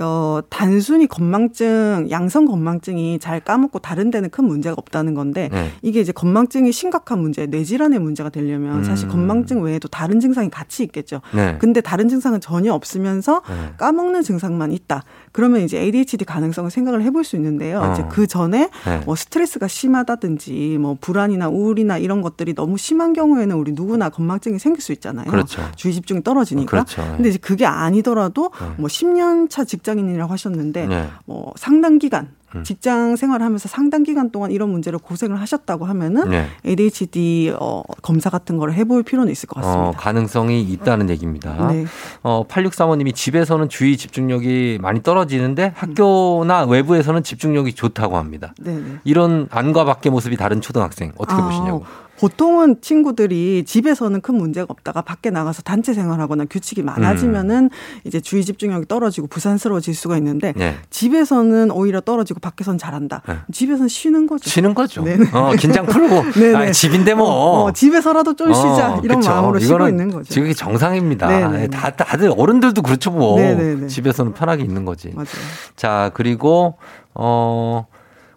어, 단순히 건망증, 양성 건망증이 잘 까먹고 다른 데는 큰 문제가 없다는 건데 네. 이게 이제 건망증 건망증이 심각한 문제, 뇌질환의 문제가 되려면 사실 건망증 외에도 다른 증상이 같이 있겠죠. 네. 근데 다른 증상은 전혀 없으면서 네. 까먹는 증상만 있다. 그러면 이제 에이디에이치디 가능성을 생각을 해볼 수 있는데요. 어. 이제 그 전에 네. 뭐 스트레스가 심하다든지 뭐 불안이나 우울이나 이런 것들이 너무 심한 경우에는 우리 누구나 건망증이 생길 수 있잖아요. 그렇죠. 주의 집중이 떨어지니까. 그렇죠. 네. 근데 이제 그게 아니더라도 네. 뭐 십 년 차 직장인이라고 하셨는데 네. 뭐 상당 기간 직장 생활하면서 상당 기간 동안 이런 문제를 고생을 하셨다고 하면은 네. 에이디에이치디 어, 검사 같은 걸 해볼 필요는 있을 것 같습니다. 어, 가능성이 있다는 얘기입니다. 네. 어, 팔육삼오 님이 집에서는 주의 집중력이 많이 떨어지는데 학교나 외부에서는 집중력이 좋다고 합니다. 네네. 이런 안과 밖의 모습이 다른 초등학생 어떻게 아, 보시냐고. 보통은 친구들이 집에서는 큰 문제가 없다가 밖에 나가서 단체 생활하거나 규칙이 많아지면은 음. 이제 주의 집중력이 떨어지고 부산스러워질 수가 있는데 네. 집에서는 오히려 떨어지고 밖에서는 잘한다. 네. 집에서는 쉬는 거죠. 쉬는 거죠. 어, 긴장 풀고 아, 집인데 뭐 어, 어, 집에서라도 좀 쉬자 어, 이런 그쵸. 마음으로 쉬고 있는 거죠. 지금 정상입니다. 다, 다들 어른들도 그렇죠 뭐. 네네네. 집에서는 편하게 있는 거지. 맞아요. 자 그리고 어.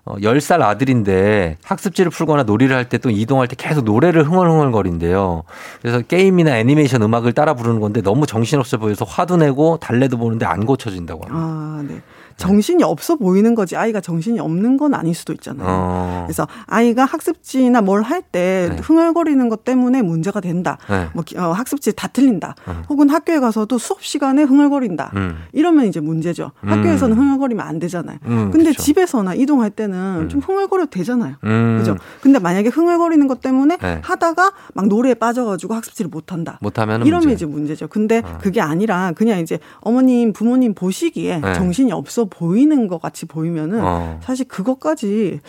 어, 열 살 아들인데 학습지를 풀거나 놀이를 할 때 또 이동할 때 계속 노래를 흥얼흥얼거린대요. 그래서 게임이나 애니메이션 음악을 따라 부르는 건데 너무 정신없어 보여서 화도 내고 달래도 보는데 안 고쳐진다고 합니다. 아, 네. 정신이 없어 보이는 거지 아이가 정신이 없는 건 아닐 수도 있잖아요. 어. 그래서 아이가 학습지나 뭘 할 때 네. 흥얼거리는 것 때문에 문제가 된다. 네. 뭐 어, 학습지 다 틀린다. 음. 혹은 학교에 가서도 수업 시간에 흥얼거린다. 음. 이러면 이제 문제죠. 음. 학교에서는 흥얼거리면 안 되잖아요. 음, 근데 그쵸. 집에서나 이동할 때는 음. 좀 흥얼거려도 되잖아요. 음. 그죠? 근데 만약에 흥얼거리는 것 때문에 네. 하다가 막 노래에 빠져가지고 학습지를 못 한다. 못 하면 이러면 문제. 이제 문제죠. 근데 어. 그게 아니라 그냥 이제 어머님, 부모님 보시기에 네. 정신이 없어 보이는 것 같이 보이면은 어. 사실 그것까지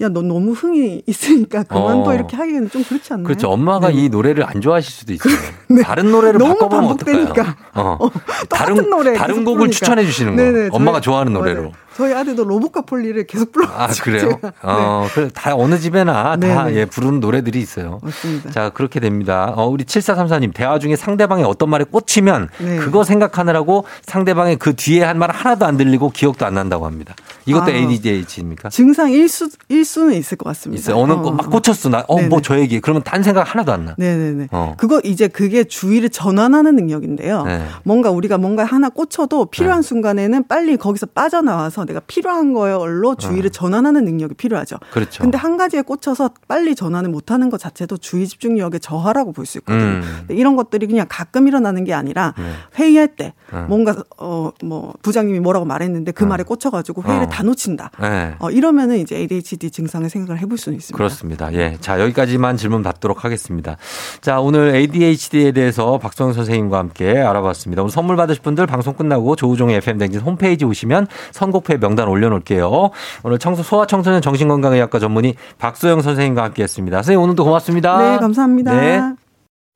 야, 너 너무 흥이 있으니까 그만둬 어. 이렇게 하기에는 좀 그렇지 않나요? 그렇죠. 엄마가 네. 이 노래를 안 좋아하실 수도 있어요. 네. 다른 노래를 너무 바꿔보면 어떨까요? 어. 어. 다른, 다른 노래 다른 곡을 부르니까. 추천해 주시는 거예요. 엄마가 좋아하는 노래로. 맞아요. 저희 아들도 로봇과 폴리를 계속 불러요. 아, 그래요? 네. 어, 그래, 다 어느 집에나 다 예, 부르는 노래들이 있어요. 맞습니다. 자, 그렇게 됩니다. 어, 우리 칠사삼사님, 대화 중에 상대방의 어떤 말에 꽂히면 네. 그거 생각하느라고 상대방의 그 뒤에 한 말 하나도 안 들리고 기억도 안 난다고 합니다. 이것도 아, 에이디에이치디입니까? 증상 일수, 일수는 있을 것 같습니다. 있어요. 어느 어, 거 막 꽂혔어. 나, 어, 뭐 저 얘기. 그러면 딴 생각 하나도 안 나. 네네네. 어. 그거 이제 그게 주의를 전환하는 능력인데요. 네. 뭔가 우리가 뭔가 하나 꽂혀도 필요한 네. 순간에는 빨리 거기서 빠져나와서 내가 필요한 거로 주의를 네. 전환하는 능력이 필요하죠. 그렇죠. 근데 한 가지에 꽂혀서 빨리 전환을 못하는 것 자체도 주의 집중력의 저하라고 볼 수 있거든요. 음. 이런 것들이 그냥 가끔 일어나는 게 아니라 네. 회의할 때 네. 뭔가 어, 뭐 부장님이 뭐라고 말했는데 그 네. 말에 꽂혀가지고 회의를 어. 다 놓친다. 네. 어, 이러면은 이제 에이디에이치디 증상을 생각을 해볼 수는 있습니다. 그렇습니다. 예, 자 여기까지만 질문 받도록 하겠습니다. 자 오늘 에이디에이치디에 대해서 박수영 선생님과 함께 알아봤습니다. 오늘 선물 받으실 분들 방송 끝나고 조우종의 에프엠 대행진 홈페이지 오시면 선곡표에 명단 올려놓을게요. 오늘 청소, 소아청소년 정신건강의학과 전문의 박수영 선생님과 함께했습니다. 선생님 오늘도 고맙습니다. 네, 감사합니다. 네.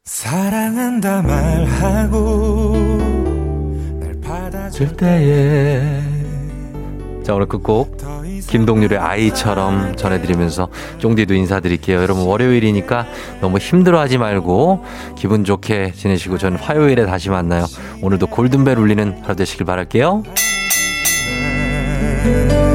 사랑한다 말하고 날 받아줄 때에 자 오늘 끝곡 김동률의 아이처럼 전해드리면서 쫑디도 인사드릴게요. 여러분 월요일이니까 너무 힘들어하지 말고 기분 좋게 지내시고 저는 화요일에 다시 만나요. 오늘도 골든벨 울리는 하루 되시길 바랄게요.